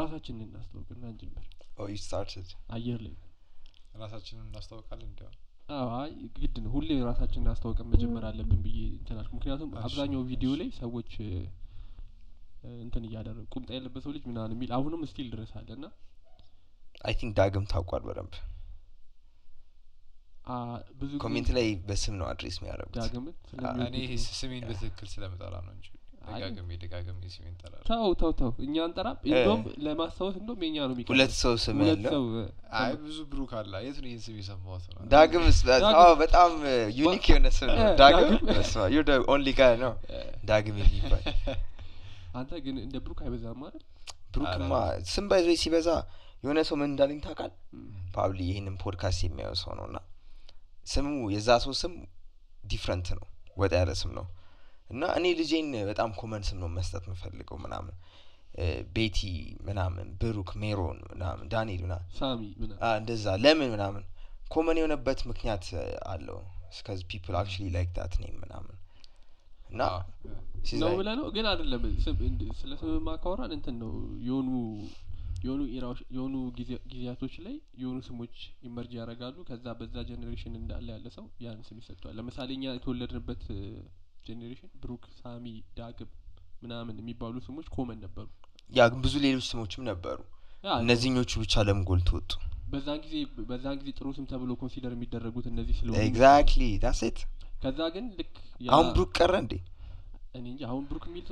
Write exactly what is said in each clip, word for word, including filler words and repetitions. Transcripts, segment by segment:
ራሳችንን እናስተውቅና እንጀምር። ኦ ዩ ስታርትድ አየር ላይ ራሳችንን እናስተውቃለን እንዴው? አይ ግድ ነው ሁሌ ራሳችንን እናስተውቀን መጀመር አለብን ብዬ እንተናል። ምክንያቱም አብዛኛው ቪዲዮ ላይ ሰዎች እንትን ያደረጉ ቁምጣ ያለበሰው ልጅ ምናን የሚል አሁንም ስቲል ድረስ አለና አይ ቲንክ ዳግም ታቋል በደንብ አ ብዙ ኮሜንት ላይ በስም ነው አድሬስ የሚያደርጉት ዳግም። ስለዚህ እኔ ስሜን በትክክል ስለመጣላ ነው እንጂ ዳግም ዳግም ስሜን ተላላ ታው ታው ታው እኛ አንጠራ እንደውም ለማስተዋወቅ እንደውም የኛ ነው የሚቀር ሁለት ሰው ስም ያለው አይ ብዙ ብሩክ አለ የት ነው ይሄን ስም የሰማሁት ነው ዳግም አው በጣም ዩኒክ የሆነ ስም ነው ዳግም so you the only guy no ዳግም ይባል አንተ ግን እንደ ብሩክ አይበዛም አይደል? ብሩክማ ስም ባይዘይ ሲበዛ የሆነ ሰው ምን እንዳለኝ ታውቃለህ? ፓብሊ ይሄንን ፖድካስት የሚያየው ሰው ነውና ስሙ የዛ ሰው ስም ዲፍረንት ነው ወጣ ያለ ስም ነው እና እኔ ልጄን በጣም ኮመን ስም ነው መስጠት የምፈልገው ምናምን ቤቲ ምናምን ብሩክ ሜሮን ምናምን ዳንኤል ምናምን ሳሚ ምናምን አ እንደዛ ለምን ምናምን ኮመን የሆነበት ምክንያት አለው because people actually like that name ምናምን እና ነው ብለነው ግን አይደለም ስለ ስም ማካወራን እንትን ነው የሆኑ የሆኑ የሆኑ ጊዜያቶች ላይ የሆኑ ስሞች ኢመርጅ ያደርጋሉ ከዛ በዛ ጄኔሬሽን እንዳለ ያለ ሰው ያን ስም ይሰጣል። ለምሳሌ እኛ የተወለድንበት ጄኔሬሽን ብሩክ ሳሚ ዳግም ምናምን የሚባሉ ስሞች ኮመን ነበሩ። ያ ብዙ ሌሎች ስሞችም ነበሩ እነዚህኞቹ ብቻ ለምጎል ተወጡ። በዛን ጊዜ በዛን ጊዜ ጥሩ ስም ተብሎ ኮንሲደር የሚደረጉት እነዚህ ስለሆነ ኤግዛክትሊ that's it ከዛ ግን ልክ አሁን ብሩክ ቀረ እንዴ? እኔ እንጂ አሁን ብሩክ ሚል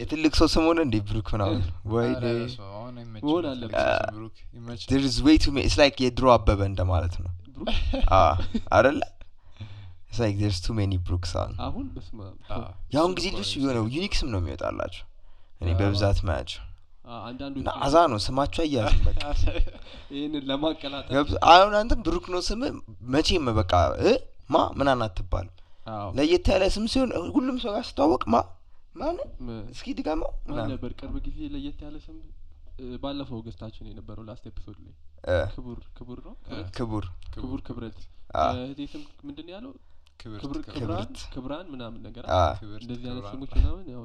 የትልቅ ሰው ስም ሆነ እንዴ ብሩክ ምናምን ወይ ወላ ብሩክ ይመች there is way to me it's like የድሮ አበበ እንደማለት ነው ብሩክ አ አይደለ it's like there's too many brooks on አሁን በስማ ያው እንግዲህ ልጅ የሆነ ዩኒክ ስም ነው የሚወጣላችሁ እኔ በብዛት ማጭ አንዳንዱ አዛ ነው ስማቸው ያያል በቃ ይሄን ለማቀላጠፍ አሁን አንተ ብሩክ ነው ስም መቼም በቃ ማ ምን አናትባል ለየት ያለ ስም ሲሆን ሁሉም ሰው አስተዋወቅ ማ ማን እስኪ ድጋሞ ማን ነበር ቅርብ ጊዜ ለየት ያለ ስም ባለፈው ገስታችን የነበረው ላስት ኤፒሶድ ላይ ክቡር ክቡር ነው ክቡር ክቡር ክብረት እህቴም ምንድነው ያለው ክብር ክብራን ክብራን ምናምን ነገር እንደዚህ ያለ ስሞች ነው ያው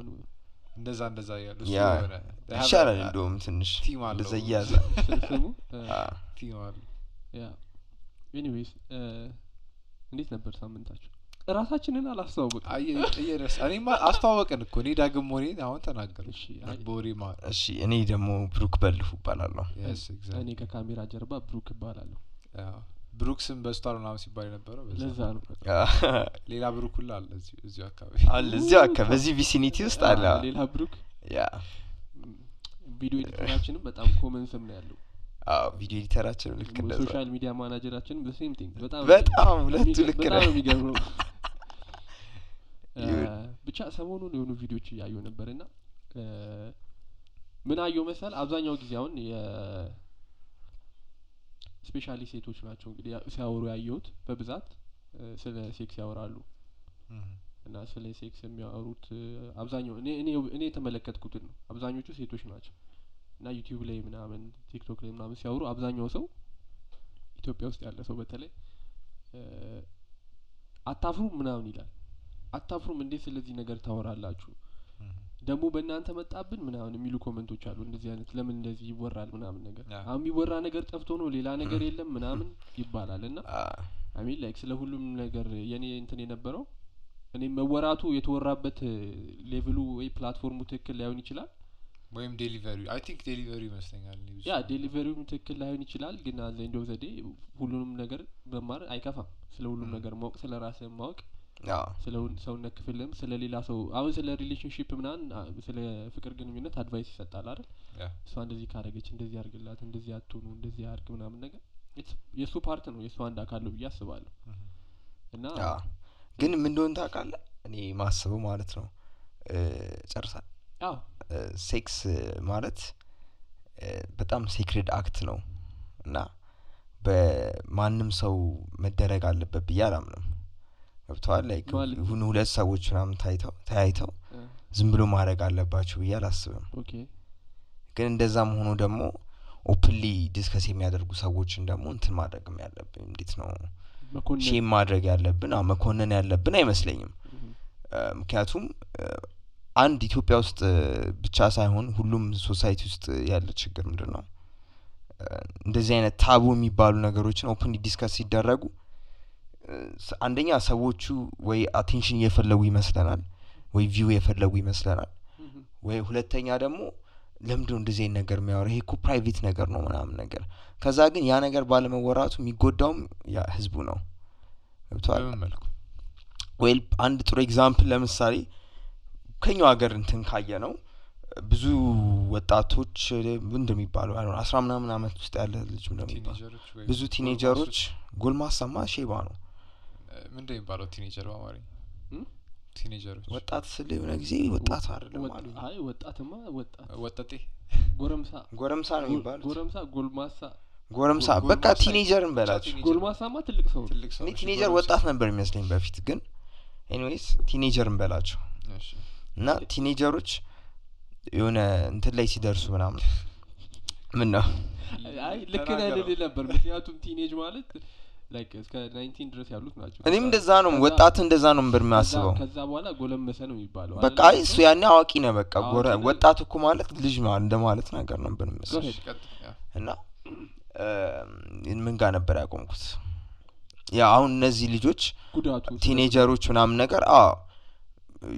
እንደዛ እንደዛ ያለው ስለሆነ ይሻላል እንደውም ትንሽ እንደዛ ያዛ ስሙ ቲዋል ያ ኤኒዌይስ እንዴት ነበር ሳምንታችሁ? ራሳችንን አላስተዋወቅን አየ እየረስ እኔማ አስተዋወቅን እኮ እኔ ዳግም ሆኔ አሁን ተናገር እሺ ቦሪማ እሺ እኔ ደሞ ብሩክ በልሁ እባላለሁ yes exactly እኔ ከካሜራ ጀርባ ብሩክ እባላለሁ አዎ ብሩክ ስም በስታር ነው ሲባል የነበረው ለዛ ነው ሌላ ብሩክ ሁላ አለ እዚህ እዚህ አካባቢ አለ እዚህ አካባቢ እዚህ ቪሲኒቲ ውስጥ አለ ሌላ ብሩክ ያ ቪዲዮ ኤዲተራችንም በጣም ኮመን ስም ነው ያለው አው ቪዲዮ ኤዲተራችን ልክ እንደዛ ሶሻል ሚዲያ ማናጀራችን በሴም ቲንግ በጣም በጣም ሁለቱ ልክ ነው የሚገርመው ብቻ ሰሞኑን የሆኑ ቪዲዮዎች ያዩ ነበርና ምን አዩ መሰል አብዛኛው ጊዜ አሁን የስፔሻሊ ሴቶች ናቸው እንግዲህ ሲያወሩ ያዩት በብዛት ስለ ሴክስ ያወራሉ እና ስለ ሴክስ የሚያወሩት አብዛኛው እኔ እኔ እኔ ተመለከትኩት ነው አብዛኞቹ ሴቶች ናቸው እና YouTube ላይ ምናምን TikTok ላይ ምናምን ሲያወሩ አብዛኛው ሰው ኢትዮጵያ ውስጥ ያለ ሰው በተለይ አታፍሩ ምናምን ይላል። አታፍሩም እንዴ ስለዚህ ነገር ታወራላችሁ? ደግሞ በእናንተ መጣብን ምናምን የሚሉ ኮሜንቶች አሉ። እንደዚህ አይነት ለምን እንደዚህ ይወራል ምናምን ነገር አሁን ይወራ ነገር ጠፍቶ ነው ሌላ ነገር የለም ምናምን ይባላልና አይ ሚን ላይክ ስለ ሁሉም ነገር የኔ እንትን የነበረው እኔ መወራቱ የተወራበት ሌቭሉ ወይ ፕላትፎርሙ ትክክል ላይሆን ይችላል ወይም ዴሊቨሪ አይ ቲንክ ዴሊቨሪ መስለኛል ኒውስ ያ ዴሊቨሪውም ትክክል ላይሆን ይችላል ግን አዘ እንደው ዘዴ ሁሉንም ነገር በማር አይከፋም ስለ ሁሉም ነገር ማወቅ ስለ ራስህ ማወቅ ያው ስለ ሰውነት ክፍልም ስለ ሌላ ሰው አሁን ስለ ሪሌሽንሺፕ ምናምን ስለ ፍቅር ግንኙነት አድቫይስ ይሰጣል አይደል? እሷ እንደዚህ ካረገች እንደዚህ አድርግላት እንደዚህ አትሆኑ እንደዚህ አድርግ ምናምን ነገር የሱ ፓርት ነው የሱ አንድ አካል ነው ብዬ አስባለሁ። እና ግን ምን እንደሆነ ታውቃለህ እኔ ማስበው ማለት ነው ጨርሳል አዎ ሴክስ ማለት በጣም ሴክሬድ አክት ነው እና በማንም ሰው መደረግ አለበት ብዬ አላምንም። አብቷል ላይክ ሁሉ ሁለት ሰዎች ራም ታይተው ታይተው ዝም ብሎ ማድረግ አለባችሁ ብዬ አላስብም። ኦኬ ግን እንደዛም ሆኖ ደግሞ ኦፕንሊ ዲስከስ የሚያደርጉ ሰዎች እንደሞ እንትን ማድረግም ያለብን እንዴት ነው መኮንን ሼም ማድረግ ያለብን አመኮንን ያለብን አይመስለኝም። ምክንያቱም አንድ ኢትዮጵያ ውስጥ ብቻ ሳይሆን ሁሉም ሶሳይቲ ውስጥ ያለ ችግር ምንድነው እንደዚህ አይነት ታቡ የሚባሉ ነገሮችን ኦፕንሊ ዲስከስ ይደረጉ አንደኛ ሰዎቹ ወይ አቴንሽን እየፈለጉ ይመስላል ወይ ቪው እየፈለጉ ይመስላል ወይ ሁለተኛ ደግሞ ለምንድነው እንደዚህ አይነት ነገር የሚያወራው ይሄኮ ፕራይቬት ነገር ነው ምናምን ነገር ከዛ ግን ያ ነገር ባለመወራቱ የሚጎዳው ያ ህዝቡ ነው ብቻው መልኩ ዌል አንድ ጥሩ ኤግዛምፕል ለምሳሌ ከኛው ሀገር እንትን ካየ ነው ብዙ ወጣቶች እንደሚባለው አይደል አስራ ምናምን አመት ውስጥ ያለ ልጅ እንደሚባለው ብዙ ቲኔጀሮች ጎልማሳማ ሼባ ነው ምንድነው የሚባለው ቲኔጀር ባማሪ ቲኔጀሮች ወጣት ስለሆነ ግዜ ወጣት አይደለም ማለት አይ ወጣትማ ወጣት ወጣቴ ጎረምሳ ጎረምሳ ነው የሚባለው ጎረምሳ ጎልማሳ ጎረምሳ በቃ ቲኔጀርን በላችሁ ጎልማሳማ ትልቅ ሰው ትልቅ ሰው ቲኔጀር ወጣት ነበር የሚያስለኝ በፊት ግን ኤኒዌይስ ቲኔጀርን በላችሁ እሺ እና ቲኔጀሮች የሆነ እንትን ላይ ሲደርሱ ምናምን ምን ነው አይ ልክ እንደሌለ ነበር ምክንያቱም ቲኔጅ ማለት like እስከ ዘጠኝ ድረስ ያሉት ናቸው እኔም እንደዛ ነው ወጣት እንደዛ ነው ምብር ማስበው ከዛ በኋላ ጎለመሰ ነው የሚባለው በቃ እሱ ያኔ አዋቂ ነው በቃ ወጣት እኮ ማለት ልጅ ማለት እንደማለት ነገር ነው ምብር መስሎ እና ምን ጋር ነበር ያቆምኩት ያ አሁን እነዚህ ልጆች ቲኔጀሮች ምናምን ነገር አ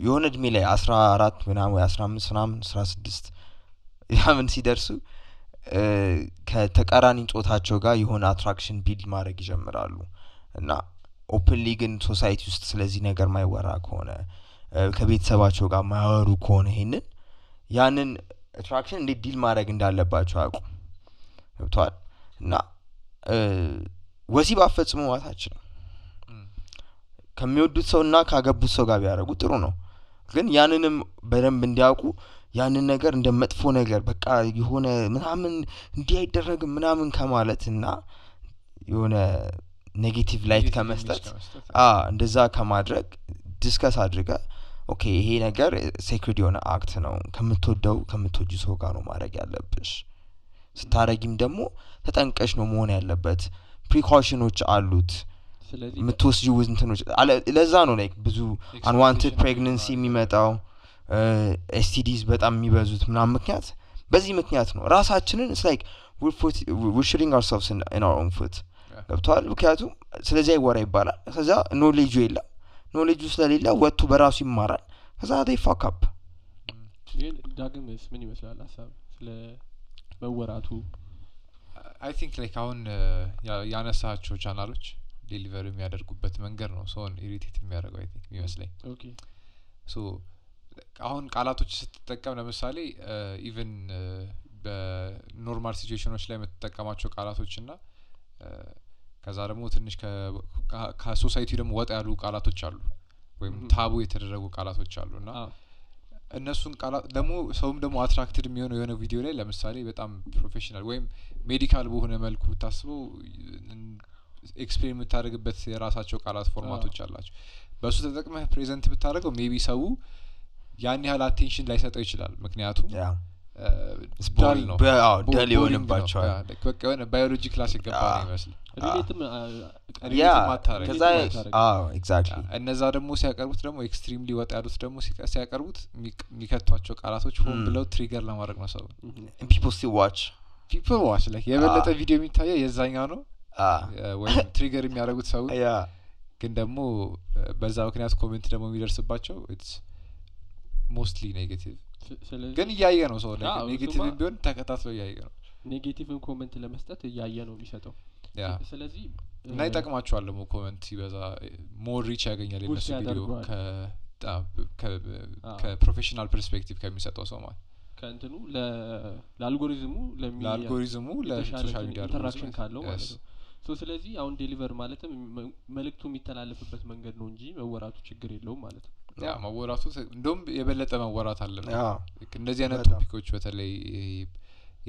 የሆነ እድሜ ላይ አስራ አራት ምናምን አስራ አምስት ምናምን አስራ ስድስት ያምን ሲደርሱ ከተቀራኒ ጾታቸው ጋር የሆነ አትራክሽን ቢልድ ማድረግ ይጀምራሉ እና ኦፕንሊ ግን ሶሳይቲ ውስጥ ስለዚህ ነገር ማይወራ ከሆነ ከቤተሰባቸው ጋር ማያወሩ ከሆነ ይሄንን ያንን አትራክሽን እንዴት ዲል ማድረግ እንዳለባቸው አቁ ተብቷል እና ወሲብ አፈጽሙ ማታችን ከሚወዱት ሰውና ካገቡት ሰው ጋር ያያረጉ ጥሩ ነው ግን ያንንም በደንብ እንዲያውቁ ያንን ነገር እንደመጥፎ ነገር በቃ የሆነ ምናምን እንዲያይደረግ ምናምን ከማለትና የሆነ ኔጌቲቭ ላይት ከመስጠት አ እንደዛ ከማድረግ ዲስከስ አድርጋ ኦኬ ይሄ ነገር ሴክሬት የሆነ አክት ነው ከምትወደው ከምትወጂው ሰው ጋር ነው ማድረግ ያለብሽ ስታረጊም ደግሞ ተጠንቀሽ ነው መሆን ያለበት ፕሪኮሽኖች አሉት ምትወስጂው እንትኖች ለዛ ነው ላይክ ብዙ አንዋንትድ ፕሬግናንሲ የሚመጣው ኤስቲዲስ በጣም የሚበዙት ምናምን ምክንያት በዚህ ምክንያት ነው ራሳችንን ኢትስ ላይክ we put we shooting ourselves in, in our own foot ገብቷል ምክንያቱም ስለዚህ አይወራ ይባላል ከዛ knowledge የለ knowledge ስለሌለ ወጥቶ በራሱ ይማራል ከዛ they fuck up ግን ዳግም ምን ይመስላል ሐሳብ ስለ መወራቱ I think like አሁን ያነሳቸው ቻናሎች deliver የሚያደርጉበት መንገድ ነው ሶን irritate የሚያደርገው I think ይመስለኝ ኦኬ ሶ አሁን ቃላቶች ስትጠቀም ለምሳሌ ኢቭን በኖርማል ሲቹዌሽኖች ላይ መተጠቀማቸው ቃላቶችና ከዛ ደግሞ ትንሽ ከሶሳይቲ ደግሞ ወጣ ያሉ ቃላቶች አሉ ወይም ታቡ የተደረጉ ቃላቶች አሉና እነሱን ቃላት ደግሞ ሰውም ደግሞ አትራክትድ የሚሆነው የሆነ ቪዲዮ ላይ ለምሳሌ በጣም ፕሮፌሽናል ወይም ሜዲካል በሆነ መልኩ ታስበው ኤክስፔሪመንት አድርገበት የራሳቸው ቃላት ፎርማቶች አላችሁ በሱ ተጠቅመህ ፕሬዘንት ብታደርገው ሜቢ ሰው ያን ያህል አቴንሽን ላይ ሰጠው ይችላል ምክንያቱም ያ ስፖል ነው አዎ ደል ይሆንባቸው በቃ የሆነ ባዮሎጂ ክላስ ይገባል ይመስል ሪሌትም ሪሌትም አታረክ ከዛ አዎ ኤግዛክትሊ እነዛ ደግሞ ሲያቀርቡት ደግሞ ኤክስትሪምሊ ወጣ ያሉት ደግሞ ሲያቀርቡት የሚከቷቸው ቃላቶች ሆን ብለው ትሪገር ለማድረግ ነው ሰው people still watch people watch like የበለጠ ቪዲዮ የሚታየው የዛኛው ነው ወይ ትሪገር የሚያደርጉት ሰው ያ ግን ደግሞ በዛ ምክንያት ኮሜንት ደግሞ የሚደርስባቸው it's mostly negative ግን ያያየ ነው ሰው ላይ negative ቢሆን ተከታታይ ያያየ ነው negative comment ለመስጠት ያያየ ነው የሚሰጠው ስለዚህ እና ይጣቀማቸዋል ደግሞ comment ይበዛ more reach ያገኛል ለነሱ ቪዲዮ ከ ከፕሮፌሽናል perspective ከሚሰጠው ሰው ማለት ከእንትኑ ለአልጎሪዝሙ ለአልጎሪዝሙ ለሶሻል ሚዲያ ኢንተራክሽን ካለው ማለት ነው ሶ ስለዚህ አሁን ዴሊቨር ማለትም መልእክቱ የሚተላለፍበት መንገድ ነው እንጂ መወራቱ ችግር የለውም ማለት ነው ያ መወራቱ እንደውም የበለጠ መወራት አለበት እንደዚህ አይነት ቶፒኮች በተለይ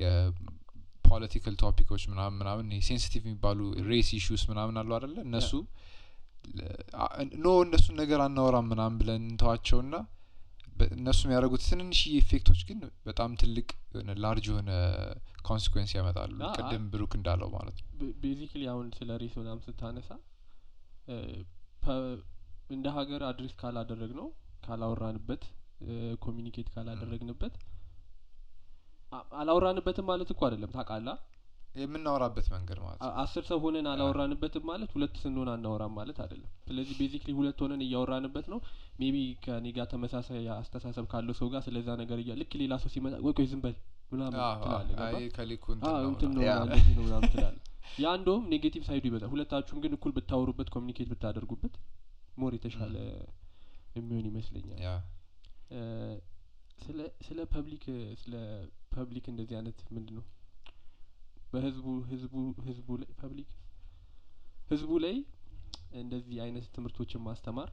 የፖለቲካል ቶፒኮች ምናምን ምናምን ሴንሲቲቭ የሚባሉ ሬስ ኢሹስ ምናምን አሉ አይደለ እነሱ ኖ እነሱ ነገር አናወራም ምናምን ብለን እንተዋቸውና እነሱ የሚያደርጉት ትንንሽ ኢፌክቶች ግን በጣም ትልቅ የሆነ ላርጅ የሆነ ኮንሲኩዌንስ ያመጣሉ ቀደም ብሩክ እንዳለው ማለት ነው ቤዚካሊ አሁን ስለ ሬስ ምናምን ስታነሳ እንደ ሀገር አድሬስ ካላደረግነው ካላወራንበት ኮሚኒኬት ካላደረግንበት አላወራንበትም ማለት እኮ አይደለም ታውቃለህ የምናወራበት መንገድ ማለት አስር ሰው ሆነን አላወራንበትም ማለት ሁለት ስንሆን አናወራም ማለት አይደለም ስለዚህ ቤዚክሊ ሁለት ሆነን እያወራንበት ነው ሜቢ ከኔ ጋር ተመሳሳይ አስተሳሰብ ካለው ሰው ጋር ስለዛ ነገር ይያልክ ሌላ ሰው ሲመጣ ወይ ቆይ ዝም በል ምናምን ትላለህ አይ ከሊኩን ነው ያለኝ ነው ምናምን ትላለህ ያንዶም ኔጌቲቭ ሳይዱ ይበዛል ሁለታችሁም ግን እኩል ብታወሩበት ኮሚኒኬት ብታደርጉበት ሞር የተሻለ የሚሆን ይመስለኛል ያ ስለ ስለ ፐብሊክ ስለ ፐብሊክ እንደዚህ አይነት ምንድነው በህዝቡ ህዝቡ ህዝቡ ላይ ፐብሊክ ህዝቡ ላይ እንደዚህ አይነት ትምህርቶችን ማስተማር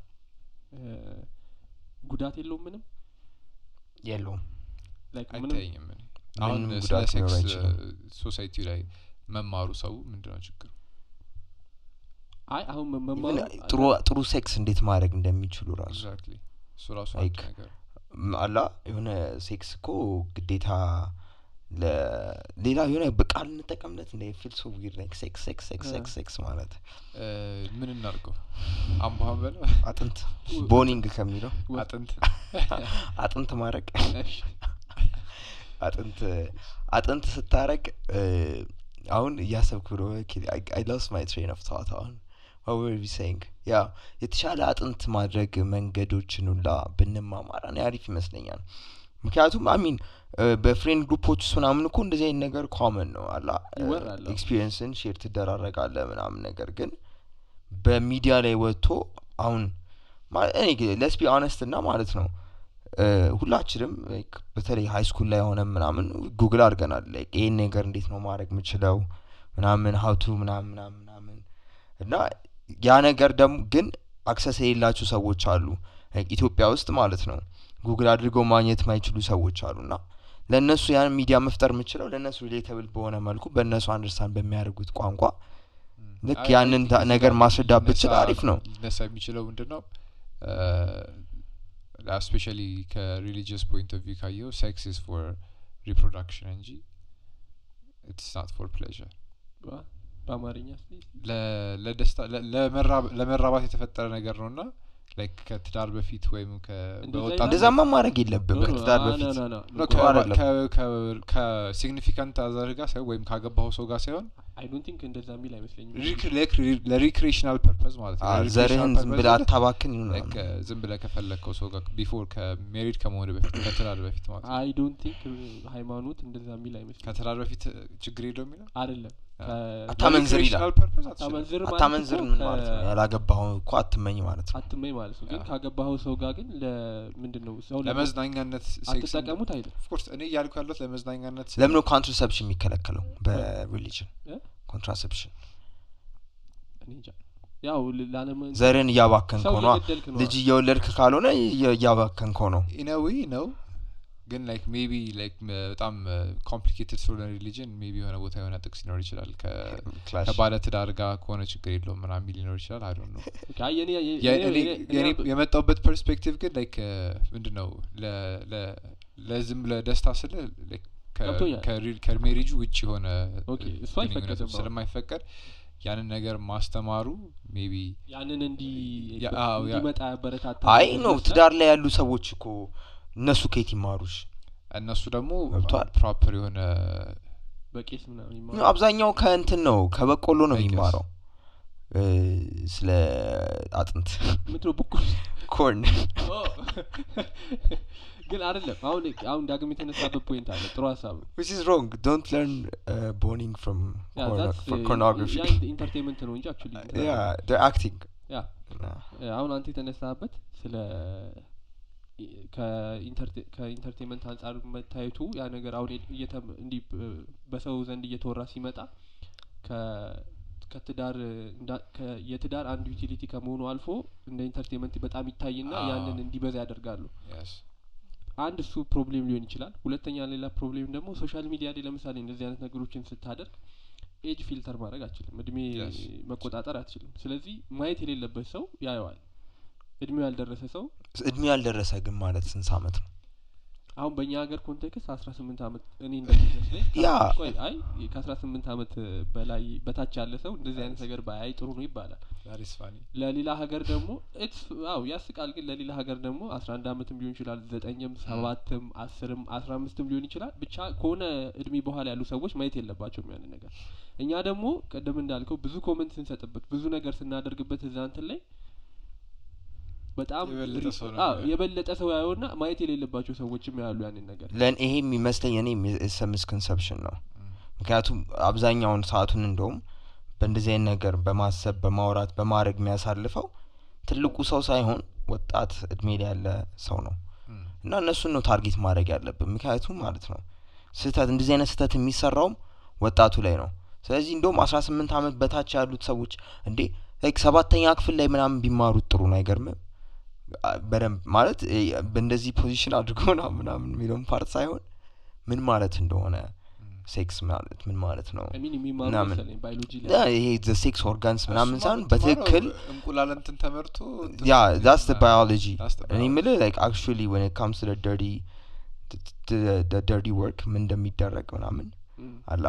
ጉዳት የለውም ምንም የለውም like ምንም አሁን ጉዳት ሴክስ ሶሳይቲ ላይ መማሩ ሰው ምንድነው ችግሩ አይ አሁን መማሩ ጥሩ ጥሩ ሴክስ እንዴት ማድረግ እንደሚችሉ ራሱ exactly ሱራሱ ነገር አላ የሆነ ሴክስ እኮ ግዴታ ለሌላ የሆነ በቃል እንጠቀምለት እንደ ፍልስፍ ዊር ላይክ ሴክስ ሴክስ ሴክስ ሴክስ ማለት ምን እናርገው አምባው በለ አጥንት ቦኒንግ ከሚለው አጥንት አጥንት ማረቅ አጥንት አጥንት ስታረቅ አሁን ያሰብኩ ነው I lost my train of thought on what were we saying ያ የተሻለ አጥንት ማድረግ መንገዶችን ሁላ ብንማማራ ነው አሪፍ ይመስለኛል ምክንያቱም አሚን በፍሬንድ ግሩፖች ሱናምን እኮ እንደዚህ አይነት ነገር ኮመን ነው አላ ኤክስፒሪየንስን ሼር ትደራረጋለህ ምናምን ነገር ግን በሚዲያ ላይ ወጥቶ አሁን እኔ let's be honest እና ማለት ነው ሁላችንም like በተለይ ሃይ ስኩል ላይ ሆነን ምናምን ጉግል አድርገናል like ይሄን ነገር እንዴት ነው ማድረግ የምችለው ምናምን how to ምናምን ምናምን ምናምን እና ያ ነገር ደግሞ ግን አክሰስ የሌላቸው ሰዎች አሉ ኢትዮጵያ ውስጥ ማለት ነው ጉግል አድርገው ማግኘት ማይችሉ ሰዎች አሉና ለነሱ ያን ሚዲያ መፍጠር የምችለው ለነሱ ሪሌተብል በሆነ መልኩ በነሱ አንደርስታንድ በሚያደርጉት ቋንቋ ልክ ያንን ነገር ማስረዳት ብቻ አሪፍ ነው ለነሱ የሚችለው ምንድነው especially ከሪሊጂየስ ፖይንት ኦፍ ቪው ካየው sex is for reproduction እንጂ it's not for pleasure በአማርኛ ለደስታ ለመራባት የተፈጠረ ነገር ነውና like ከትዳር በፊት ወይም ከወጣት እንደዛማ ማድረግ የለብም ከትዳር በፊት ከsignificant other ጋር ሳይሆን ወይም ካገባው ሰው ጋር ሳይሆን I don't think እንደዛ ሚል አይመስለኝም recreational purpose ማለት ነው ዘርህን ዝም ብለህ አታባክን like ዝም ብለህ ከፈለከው ሰው ጋር before ከmarried ከመሆን በፊት ከትዳር በፊት ማለት I don't think ሃይማኖት እንደዛ ሚል አይመስለኝም ከትዳር በፊት ችግር ይደው ሚል አይደለም አታመንዝር ይላል አታመንዝር አታመንዝር ምን ማለት ነው ያላገባው እኮ አትመኝ ማለት ነው አትመኝ ማለት ነው ግን ካገባው ሰው ጋር ግን ለምንድነው ሰው ለመዝናኛነት ሴክስ አትጠቀሙት አይደል of course እኔ ያልኩ ያለው ለመዝናኛነት ለምን ነው ኮንትራሴፕሽን የሚከለከለው በሪሊጂን ኮንትራሴፕሽን እንጃ ያው ለዓለም ዘርን ያባከንከ ነው ልጅ የወለድክ ካልሆነ ያባከንከ ነው ኢነዊ ነው ግን like maybe like በጣም complicated solar religion maybe የሆነ ቦታ የሆነ ጥቅስ ሊኖር ይችላል ከባለ ትዳር ጋር ከሆነ ችግር የለውም ምናምን ሊኖር ይችላል I don't know okay የኔ የኔ የመጣሁበት perspective ግን like ምንድነው ለ ለዝም ለደስታ ስለ like ከሪል ከሜሪጅ ውጪ የሆነ okay እሱ አይፈቀድም ስለማይፈቀድ ያንን ነገር ማስተማሩ maybe ያንን እንዲ እንዲመጣ ያበረታታ አይ ነው ትዳር ላይ ያሉ ሰዎች እኮ እነሱ ከየት ይማሩሽ እነሱ ደግሞ ፕሮፐር የሆነ በቄስ ምናምን ይማራሉ አብዛኛው ከእንትን ነው ከበቆሎ ነው የሚማረው ስለ አጥንት ምትሮ በቆሎ ኮርን ኦ ግን አይደለም አሁን አሁን ዳግም የተነሳበት ፖይንት አለ ጥሩ ሐሳብ which is wrong don't learn uh, boning from yeah, corn- for uh, pornography yeah the entertainment ነው እንጂ actually yeah they're acting yeah አሁን አንተ የተነሳበት ስለ ከኢንተርቴይንመንት አንፃር መታየቱ ያ ነገር አሁን እንዲ በሰው ዘንድ እየተወራ ሲመጣ ከ ከትዳር የትዳር አንድ ዩቲሊቲ ከመሆኑ አልፎ እንደ ኢንተርቴይንመንት በጣም ይታይና ያንን እንዲበዛ ያደርጋሉ አንድ እሱ ፕሮብሌም ሊሆን ይችላል ሁለተኛ ሌላ ፕሮብሌም ደግሞ ሶሻል ሚዲያ ላይ ለምሳሌ እንደዚህ አይነት ነገሮችን ስታደርግ ኤጅ ፊልተር ማድረግ አትችልም እድሜ መቆጣጠር አትችልም ስለዚህ ማየት የሌለበት ሰው ያየዋል እድሜው ያልደረሰ ሰው እድሜው ያልደረሰ ግን ማለት ስንት ዓመት ነው አሁን በእኛ ሀገር ኮንቴክስት አስራ ስምንት አመት እኔ እንደሚመስለኝ ቆይ አይ ከአስራ ስምንት አመት በላይ በታች ያለ ሰው እንደዚህ አይነት ነገር ባይ ጥሩ ነው ይባላል። ዳሪስ ፋኒ ለሌላ ሀገር ደግሞ ኢትስ አው ያስቃል። ግን ለሌላ ሀገር ደግሞ አስራ አንድ አመትም ሊሆን ይችላል ዘጠኝም ሰባትም አስርም አስራ አምስትም ሊሆን ይችላል። ብቻ ከሆነ እድሜ በኋላ ያሉ ሰዎች ማየት የለባቸውም ያን ነገር። እኛ ደግሞ ቀደም እንዳልከው ብዙ ኮሜንት ስንሰጥበት ብዙ ነገር ስናደርግበት እዛንት ላይ በጣም አዎ የበለጠ ሰው ያዩና ማየት የሌለባቸው ሰዎችም ያሉ ያንን ነገር ለን ይሄ የሚመስለኝ እኔ ሚስኮንሰፕሽን ነው። ምክንያቱም አብዛኛውን ሰዓቱን እንደውም በእንደዚህ አይነት ነገር በማሰብ በማውራት በማረግ የሚያሳልፈው ትልቁ ሰው ሳይሆን ወጣት እድሜ ላይ ያለ ሰው ነው። እና እነሱ ነው ታርጌት ማድረግ ያለብን ምክንያቱም ማለት ነው ስህተት እንደዚህ አይነት ስህተት የሚሰራው ወጣቱ ላይ ነው። ስለዚህ እንደውም አስራ ስምንት አመት በታች ያሉት ሰዎች እንዴ ላይክ ሰባተኛ ክፍል ላይ ምናምን ቢማሩ ጥሩ ነው አይገርምም? በደም ማለት በእንደዚህ ፖዚሽን አድርጎና ምናምን ሚሎም ፓርት ሳይሆን ምን ማለት እንደሆነ ሴክስ ማለት ምን ማለት ነው ምናምን ባዮሎጂ ላይ ይሄ ዘ ሴክስ ኦርጋንስ ምናምን ሳይሆን በትክክል እንቁላላንትን ተመርቶ ያ that's the biology and really like actually when it comes to the dirty the, the dirty work ምን እንደሚደረግ ምናምን አላ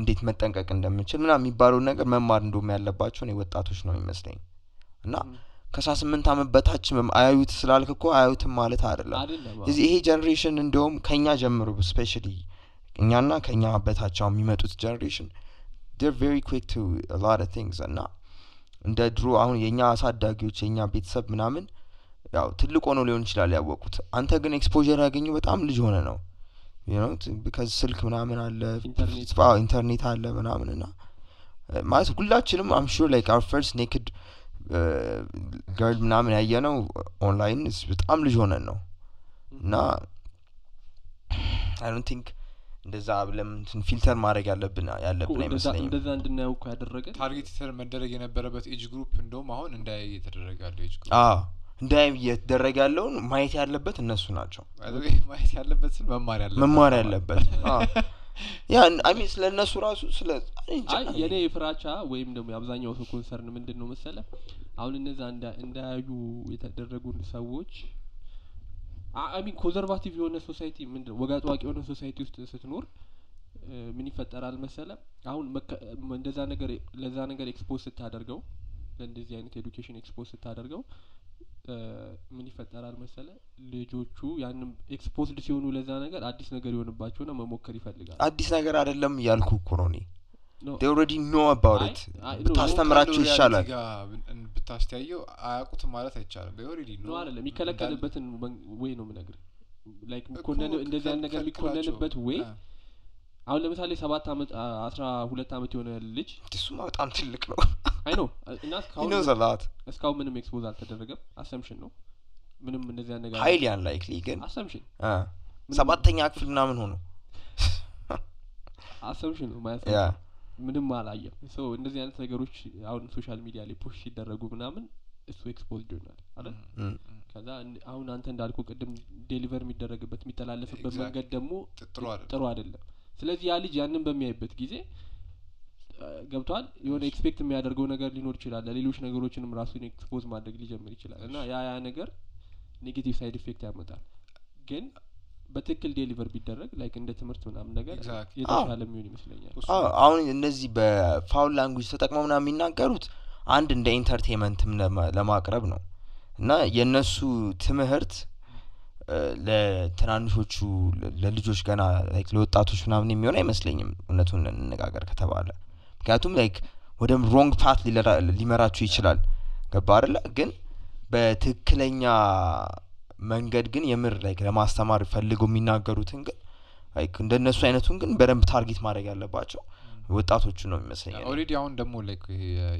እንዴት መጠንቀቅ እንደምንችል ምናምን የሚባለው ነገር መማር እንደውም ያለባቸው ነው ወጣቶች ነው የሚመስለኝ። እና ከ18 አመት በታች አያዩት ስላልከኮ አያዩት ማለት አይደለም። እዚህ ይሄ ጄኔሬሽን እንደውም ከኛ ጀምሮ ስፔሻሊ እኛና ከኛ በታቻው የሚመጡት ጄኔሬሽን they're very quick to a lot of things እና እንደ ድሮ አሁን የኛ አሳዳጊዎች የኛ ቤተሰብ ምናምን ያው ትልቆ ነው ሊሆን ይችላል ያወቁት። አንተ ግን ኤክስፖዠር ያገኘው በጣም ልጅ ሆነ ነው you know because ስልክ ምናምን አለ ኢንተርኔት አለ ምናምን እና ማለት ሁላችንም i'm sure like our first naked ጋር ምናምን ያየነው ኦንላይን በጣም ልጅ ሆነን ነው። እና I don't think እንደዛ አብለም ፊልተር ማድረግ ያለብን ያለብን አይመስለኝም። እንደዛ እንድናየው ካደረገ ታርጌት ተደረገ የነበረበት ኤጅ ግሩፕ እንደውም አሁን እንዳይ እየተደረጋለው ኤጅ ግሩፕ አዎ እንዳይ እየተደረጋለው ማየት ያለበት እነሱ ናቸው። ማየት ያለበት ስለ መማር ያለበት መማር ያለበት አዎ ያ I mean ስለነሱ ራሱ ስለ አይ የኔ ፍራቻ ወይም ደግሞ አብዛኛው ሰው ኮንሰርን ምንድነው መሰለህ አሁን እነዛ እንደ እንዳዩ የተደረጉ ሰዎች I mean ኮንሰርቫቲቭ የሆነ ሶሳይቲ ምንድነው ወግ አጥባቂ የሆነ ሶሳይቲ ውስጥ ስትኖር ምን ይፈጠራል መሰለህ አሁን እንደዛ ነገር ለዛ ነገር ኤክስፖዝ ስታደርገው ለእንደዚህ አይነት ኤዱኬሽን ኤክስፖዝ ስታደርገው ምን ይፈጠራል መሰለህ ልጆቹ ያንንም ኤክስፖዝድ ሲሆኑ ለዛ ነገር አዲስ ነገር ይሆንባቸው ነው መሞከር ይፈልጋል። አዲስ ነገር አይደለም ያልኩ ኮሮኒ they already know about it ብታስተምራቸው ይሻላል ብታስተያየው አያቁት ማለት አይቻለም they already know አይደለም ይከለከለበትን ወይ ነው ምነግር like ኮንደን እንደዚህ አይነት ነገር ሊኮንደንበት ወይ አሁን ለምሳሌ ሰባት አመት አስራ ሁለት አመት የሆነ ልጅ እሱማ በጣም ትልቅ ነው አይ ነው እና እስካሁን እስካሁን ምንም ኤክስፖዝ አልተደረገም አሰምሽን ነው ምንም እንደዚህ አይነት ነገር highly unlikely ግን አሰምሽን አ ሰባተኛ ክፍል ምናምን ሆኖ አሰምሽን ነው ማለት ያ ምንም አላየም ሶ እንደዚህ አይነት ነገሮች አሁን ሶሻል ሚዲያ ላይ ፖስት ሲደረጉ ምናምን እሱ ኤክስፖዝ ይሆናል አይደል? ከዛ አሁን አንተ እንዳልከው ቅድም ዴሊቨር የሚደረግበት የሚተላለፍበት መንገድ ደግሞ ጥሩ አይደለም። ስለዚህ ያ ልጅ ያንን በሚያይበት ጊዜ ገብቷል የሆነ ኤክስፔክት የሚያደርገው ነገር ሊኖር ይችላል ለሌሎች ነገሮችንም ራሱን ኤክስፖዝ ማድረግ ሊጀምር ይችላል እና ያ ያ ነገር ኔጌቲቭ ሳይድ ኢፌክት ያመጣል። ግን በትክክል ዴሊቨር ቢደረግ ላይክ እንደ ትምህርት ምናምን ነገር የተሻለ የሚሆን ይመስለኛል። አዎ አሁን እነዚህ በፋውል ላንጉዌጅ ተጠቅመው ምናምን የሚናገሩት አንድ እንደ ኢንተርቴይንመንት ለማቅረብ ነው እና የነሱ ትምህርት ለተናንሾቹ ለልጆች ገና ላይክ ለወጣቶች ምናምን የሚሆን አይመስለኝም እነቱን እንነጋገር ከተባለ ምክንያቱም ላይክ ወደም ሮንግ ፓት ሊመራቸው ይችላል ገባ አይደለ? ግን በትክክለኛ መንገድ ግን የምር ላይክ ለማስተማር ፈልገው የሚናገሩትን ግን ላይክ እንደነሱ አይነቱን ግን በደንብ ታርጌት ማድረግ ያለባቸው ወጣቶቹ ነው የሚመስለኝ። ኦሬዲ አሁን ደግሞ ላይክ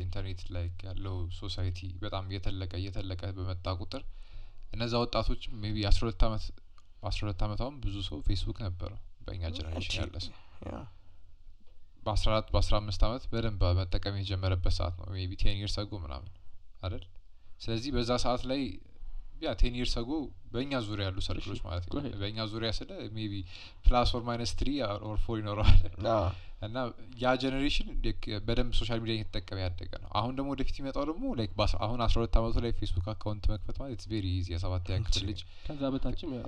ኢንተርኔት ላይክ ያለው ሶሳይቲ በጣም እየተለቀ እየተለቀ በመጣ ቁጥር እነዛ ወጣቶች ሜቢ አስራ ሁለት አመት አስራ ሁለት አመት አሁን ብዙ ሰው ፌስቡክ ነበር በእኛ ጀነሬሽን ያለሰ ያ በ14 በ15 አመት በደንብ መጠቀም የጀመረበት ሰዓት ነው ሜቢ አስር years ago ምናምን አይደል? ስለዚህ በዛ ሰዓት ላይ ያ አስር years ago በእኛ ዙሪያ ያሉ ሰርክሎች ማለት ነው በእኛ ዙሪያ ስለ ሜቢ ፕላስ ኦር ማይነስ 3 ኦር 4 ይኖራል። ያ And now, ya generation, like, bedam social media hit take away at the Ahun demo defeating at all more, like, Bas Ahun Astro Tamato, like Facebook account to make for it's very easy as about the village. Instagram,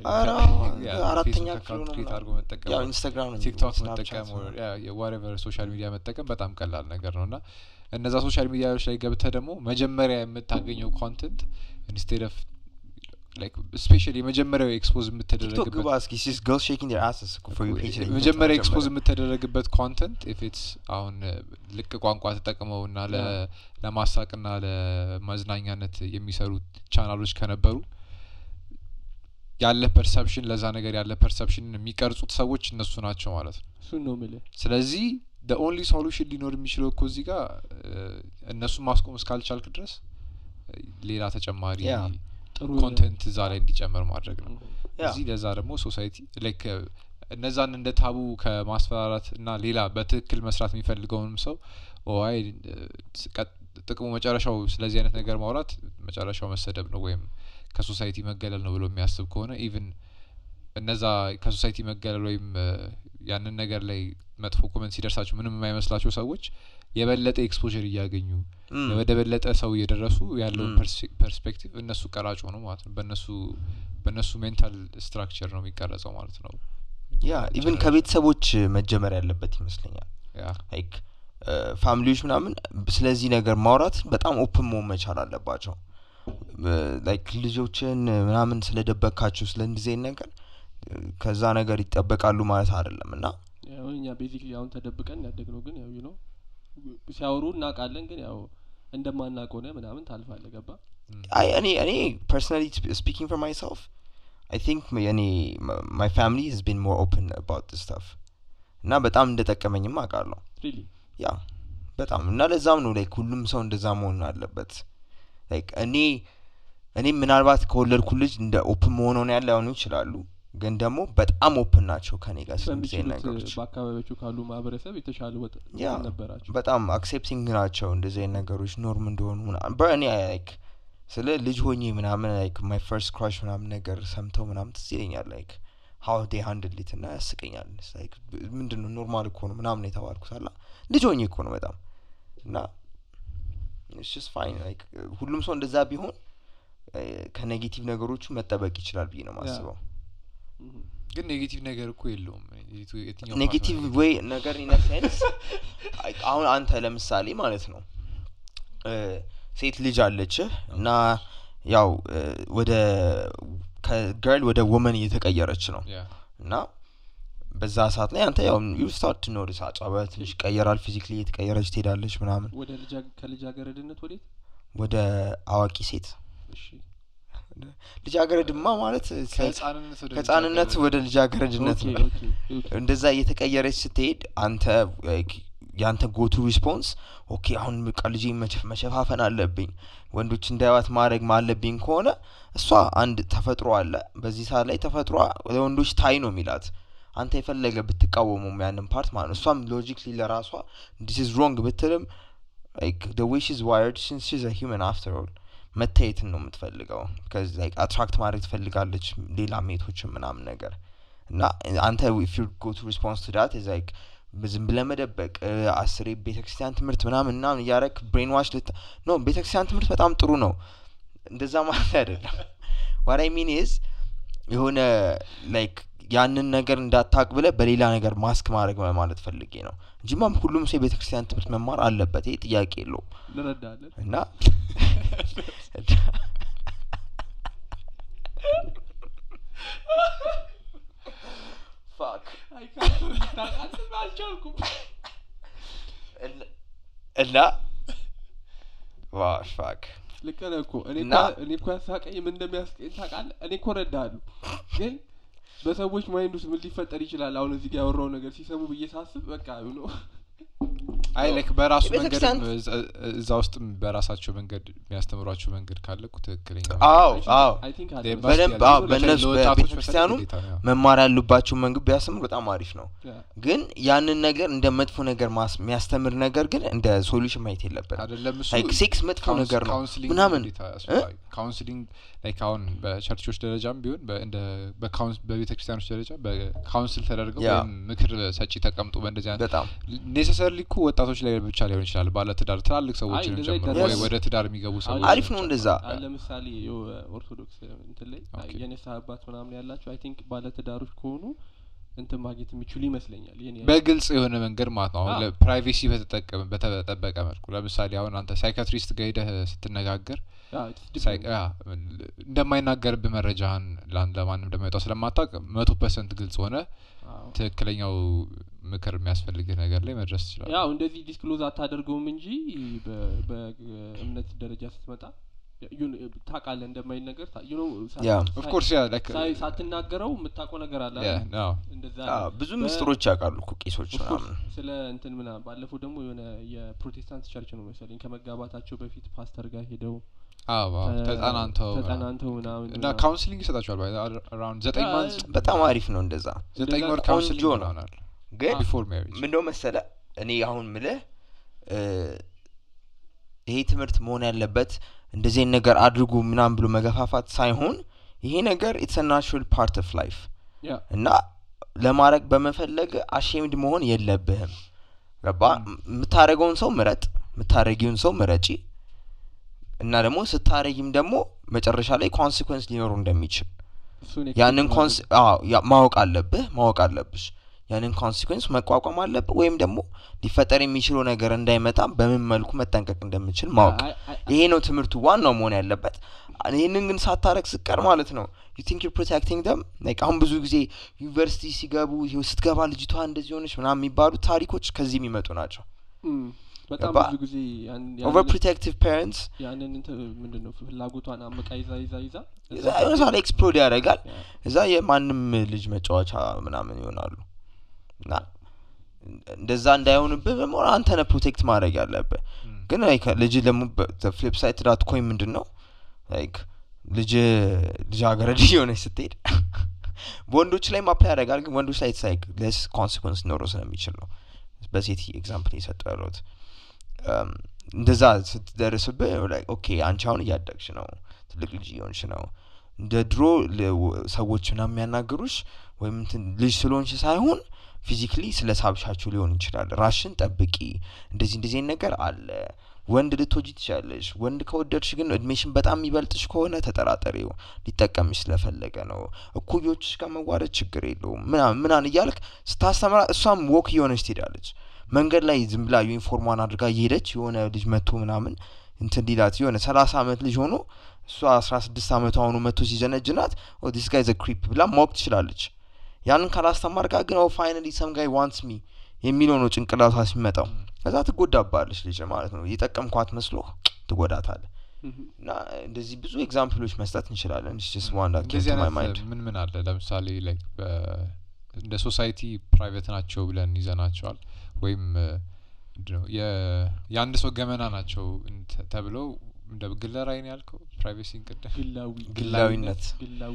TikTok, Snapchat, yeah, yeah, whatever social media may take, but I'm Kalan Nagarona. And as a social media, like Gabtadamo, Majamere, Metagino content instead of like especially Majamere expose method. It's just girls shaking their asses for you. Majamere expose method like content if it's on like Kwankwata Takamo Nala, Namasakana, Maznanganet, Yemisaru, Chanalush Kanabaru. Yalla perception, Lazanagar, Yalla perception, Mikarsut Sawich, Nasunacho. Sunomile. Selazi, the only solution in Michel Koziga, and Nasumasco Scalchal dress, Lira Tachamari. Content is already jammer magic. Zidas are most society like Nazan and the Tabu, Masfarat, Nalila, but Kilmasrat me fell gone so. Oh, I got the Kumachara shows, Lazian Negarmorat, Machara show set up no way. Casosity Magella Novelo Miasub Corner, even Naza Casosity Magella Yan Negarley met for consider such minimum slash which. የበለጠ ኤክስፖዠር ያገኙ ለበለጠ ሰው እየደረሱ ያለው ፐርስፔክቲቭ እነሱ ቀራጭ ሆኖ ማለት ነው በእነሱ በእነሱ ሜንታል ስትራክቸር ነው የሚቀረጸው ማለት ነው ያ ኢቭን ከቤተሰቦች መጀመር ያለበት ይመስለኛል ያ ላይክ ፋሚሊዎች ምናምን ስለዚህ ነገር ማውራት በጣም ኦፕን መሆን መቻል አለባቸው ላይክ ልጆችን ምናምን ስለደበካችሁ ስለዚህ ነገር ከዛ ነገር ይተበቃሉ ማለት አይደለምና ያው እኛ ቤዚክሊ አሁን ተደብቀን ያደግነው ግን ያው ነው ሲያወሩ እናቃለን ግን ያው እንደማናቀው ነው ምናምን ታልፋለ ገባ አይ እኔ እኔ personally speaking for myself I think my any my family has been more open about this stuff እና በጣም እንደተቀመኝም አቃለሁ really ያ በጣም እና ለዛም ነው ላይ ሁሉም ሰው እንደዛ መሆን አለበት like እኔ እኔ ምናልባት ከወለድኩ ልጅ እንደ open መሆን ነው ያለው ነው ይችላሉ ግን ደሞ በጣም ኦፕን ናቸው ከኔ ጋር ስለዚህ ነገሮች በአካባቢዎቹ ካሉ ማህበረሰብ የተሻለ ወጥ ነበርአቸው በጣም አክሴፕቲንግ ናቸው እንደዚህ ነገሮች ኖርም እንደሆኑ በእኔ ላይክ ስለ ልጅ ሆኜ ምናምን ላይክ my first crush ምናምን ነገር ሰምተው ምናምን ትስይኛል ላይክ how they handled it እና ያስቀኛል ላይክ ምንድነው ኖርማል እኮ ነው ምናምን የተባልኩታላ ልጅ ሆኜ እኮ ነው በጣም እና it's just fine like ሁሉም ሰው እንደዛ ቢሆን ከኔጌቲቭ ነገሮች መጠበቅ ይችላል ብዬ ነው ማስበው ግን ኔጌቲቭ ነገር እኮ የለውም እትኛው ኔጌቲቭ ወይ ነገር in a sense አሁን አንተ ለምሳሌ ማለት ነው ሴት ልጅ አለች እና ያው ወደ ከgirl ወደ woman እየተቀየረች ነው እና በዛ ሰዓት ላይ አንተ ያው you start to notice አጫባች ትንሽ ቀየራል physically እየተቀየረች ትሄዳለች ምናምን ወደ ልጅ ከልጅ አገረድነት ወዴት ወደ አዋቂ ሴት እሺ ልጃገረድማ ማለት ከጻንነት ወደ ልጃገረድነት እንደዛ እየተቀየረች ስትሄድ አንተ ያንተ go to response ኦኬ አሁን በቃልጂ መሸፋፈን አለብኝ ወንዶች እንዳይዋት ማድረግ ማለብኝ ከሆነ እሷ አንድ ተፈጥሮ አለ በዚህ ሰዓት ላይ ተፈጥሮ ወንዶች ታይ ነው የሚላት አንተ የፈለገ ብትቃወሙም ያንን ፓርት ማለት እሷም ሎጂካሊ ለራሷ this is wrong ብትልም like the way she's wired since she's a human after all መታየት ነው የምትፈልገው because like attract ማድረግ ትፈልጋለች ሌላ ሜቶች ምናምን ነገር እና አንተ if you go to response to that is like ዝም ብለህ መደበቅ አስሬ ቤተክርስቲያን ትምህርት ምናምን እና ያረክ brain wash no ቤተክርስቲያን ትምህርት በጣም ጥሩ ነው እንደዛ ማለት አይደለም what I mean is የሆነ like ያንን ነገር እንዳታቅ ብለህ በሌላ ነገር ማስክ ማድረግ ማለት ፈልጌ ነው እንጂማም ሁሉም ሰው ቤተክርስቲያን ትምህርት መማር አለበት ይሄ ጥያቄ የለው ለረዳለ እና fuck I can't that's a joke እና ዋሽ fuck ለከለኩ እኔ እኔ እኮ ያሳቀኝ ምን እንደሚያስቀኝ ታውቃለህ እኔ እኮ ረዳለሁ ግን በሰዎች ማይንድ ውስጥ ምን ሊፈጠር ይችላል አሁን እዚህ ጋር ያወራው ነገር ሲሰሙ በየሳስብ በቃ ነው አይ ለክ በራሱ መንገድ እዛው ውስጥ በራሳቸው መንገድ የሚያስተምሯቸው መንገድ ካለኩ ትክክለኛ አዎ አዎ በደንብ አዎ በእነሱ በክርስቲያኑ መማር ያሉባቸው መንገድ ቢያስም በጣም አሪፍ ነው ግን ያንን ነገር እንደ መጥፎ ነገር የሚያስተምር ነገር ግን እንደ ሶሉሽን ማይት የለበት አይደለም እሱ ላይክ ስድስት መጥፎ ነገር ነው ምናምን ካውንስሊንግ ላይክ አሁን በቸርቾች ደረጃም ቢሆን እንደ በካውንስ በቤተክርስቲያኖች ደረጃ በካውንስል ተደርገው ምክር ሰጪ ተቀምጡ በእንደዚህ አይነት ኔሰሰሪሊ እኮ ወጣቶች ላይ ብቻ ሊሆን ይችላል ባለ ትዳር ትላልቅ ሰዎችን ጀምሮ ወደ ትዳር የሚገቡ ሰዎች አሪፍ ነው እንደዛ ለምሳሌ ኦርቶዶክስ እንትን ላይ የነሳ አባት ምናምን ያላችሁ አይ ቲንክ ባለ ትዳሮች ከሆኑ እንትን ማግኘት የሚችሉ ይመስለኛል። ይሄን በግልጽ የሆነ መንገድ ማለት ነው ለፕራይቬሲ በተጠቀመ በተጠበቀ መልኩ ለምሳሌ አሁን አንተ ሳይካትሪስት ጋር ሄደህ ስትነጋገር ሳይካ እንደማይናገርብ መረጃን ለማንም እንደማይጣው ስለማታውቅ መቶ ፐርሰንት ግልጽ ሆነ ትክክለኛው ምክር የሚያስፈልግ ነገር ላይ መድረስ ይችላል። ያው እንደዚህ ዲስክሎዝ አታደርገውም እንጂ በእምነት ደረጃ ስትመጣ ታቃለ እንደማይነገር you know of course yeah like ሳትናገረው መታቆ ነገር አለ እንደዛ ብዙ ምስጥሮች ያቃሉ እኮ ቄሶች ምናምን ስለ እንትን ምናምን ባለፈው ደግሞ የሆነ የፕሮቴስታንት ቸርች ነው መሰለኝ ከመጋባታቸው በፊት ፓስተር ጋር ሄደው አዎ ተጣናንተው ተጣናንተው ምናምን እና ካውንስሊንግ ይሰጣቸዋል ባይ አራውንድ ዘጠኝ ማንዝ በጣም አሪፍ ነው እንደዛ ዘጠኝ ወር ካውንስሊንግ ይሆናል ግን ቢፎር ሜሪጅ ምን ነው መሰለ እኔ አሁን ምልህ ይሄ ትምህርት መሆን ያለበት እንደዚህ አይነት ነገር አድርጉ ምናምን ብሎ መገፋፋት ሳይሆን ይሄ ነገር ኢትስ አ ናቹራል ፓርት ኦፍ ላይፍ እና ለማረግ በመፈለግ አሽምድ መሆን የለብህም ረባ ምታረገውን ሰው ምረጥ ምታረጊውን ሰው ምረጪ እና ደግሞ ስታረጊም ደግሞ መጨረሻ ላይ ኮንሲኩዌንስ ሊኖር እንደሚችል ያንን ኮንስ አዎ ማወቅ አለብህ ማወቅ አለብሽ ያንን ኮንሲኩዌንስ መቋቋም አለበት ወይም ደግሞ ሊፈጠር የሚችል ነገር እንዳይመጣ በምን መልኩ መጠንቀቅ እንደምችል ማወቅ ይሄ ነው ትምህርቱ ዋናው መሆን ያለበት። ይሄንን ግን ሳታረክ ስቀር ማለት ነው you think you're protecting them like አሁን ብዙ ጊዜ ዩኒቨርሲቲ ሲገቡ ይወስድ ገባ ልጅቷ እንደዚህ ሆነሽ ምናምን የሚባሉ ታሪኮች ከዚህ የሚመጡ ናቸው። በጣም ብዙ ጊዜ ያንን over protective parents ያንን ምንድነው ፍላጎቷን አመቃ ይዛ ይዛ ይዛ እዛ እዛ ኤክስፕሎድ ያደርጋል እዛ የማንም ልጅ መጫወቻ ምናምን ይሆናሉ ና እንደዛ እንዳይሆንብህ ሞር አንተ ነህ ፕሮቴክት ማድረግ ያለብህ ግን ላይክ ልጅ ለሙ ፍሊፕ ሳይት ዳት ኮይን ምንድነው ላይክ ልጅ ልጅ አገረድ ይሆነስ ስትሄድ ወንዶች ላይ ማፕላይ ያደርጋል ግን ወንዶች ላይ ሳይክ ለስ ኮንሲኩዌንስ ኖሮስ ነው የሚችለው በሴት ኤግዛምፕል እየሰጠሁት እንደዛ ስትደርስብህ ላይክ ኦኬ አንቺ አሁን እያደግሽ ነው ትልቅ ልጅ ይሆንሽ ነው ድሮ ሰዎችና የሚያናገሩሽ ወይም ልጅ ስለሆንሽ ሳይሆን ፊዚካሊ ስለሳብሻችሁ ሊሆን ይችላል ራስሽን ጠብቂ እንደዚህ እንደዚህ ነገር አለ ወንድ ልትወጂ ትቻለሽ ወንድ ከወደድሽ ግን እድሜሽን በጣም ይበልጥሽ ከሆነ ተጠራጠሪው ሊጠቀምሽ ስለፈለገ ነው እኩዮችሽ ከመዋደድ ችግር የለውም ምናምን ምናን ይያልክ ስታስተምራ እሷም ወክ ይሆነሽ ትሄዳለች መንገድ ላይ ዝም ብላ ዩኒፎርማን አድርጋ ይሄደች የሆነ ልጅ መጥቶ ምናምን እንትን ዲላት የሆነ ሰላሳ አመት ልጅ ሆኖ እሷ አስራ ስድስት አመት ሆኖ መጥቶ ሲዘነጅናት ኦ this guy is a creep ብላ ሞክ ትችላለች ያን ካላስተማርካ ግን ኦ ፋይናሊ some guy wants me የሚለው ነው ጭንቅላቷ ሲመጣው ከዛ ትጎዳባለሽ ልጅ ማለት ነው እየተጠቀምኳት መስሎ ትጎዳታለህ እና እንደዚህ ብዙ ኤግዛምፕሎች መስጠት እንችላለን just one that came to my mind ምን ምን አለ ለምሳሌ like እንደ ሶሳይቲ ፕራይቬት ናቸው ብለን ይዘናቸዋል ወይም የአንድ ሰው ገመና ናቸው ተብሎ እንደ ግለራይን ያልከው ፕራይቬሲን ቀደ ግላዊ ግላዊነት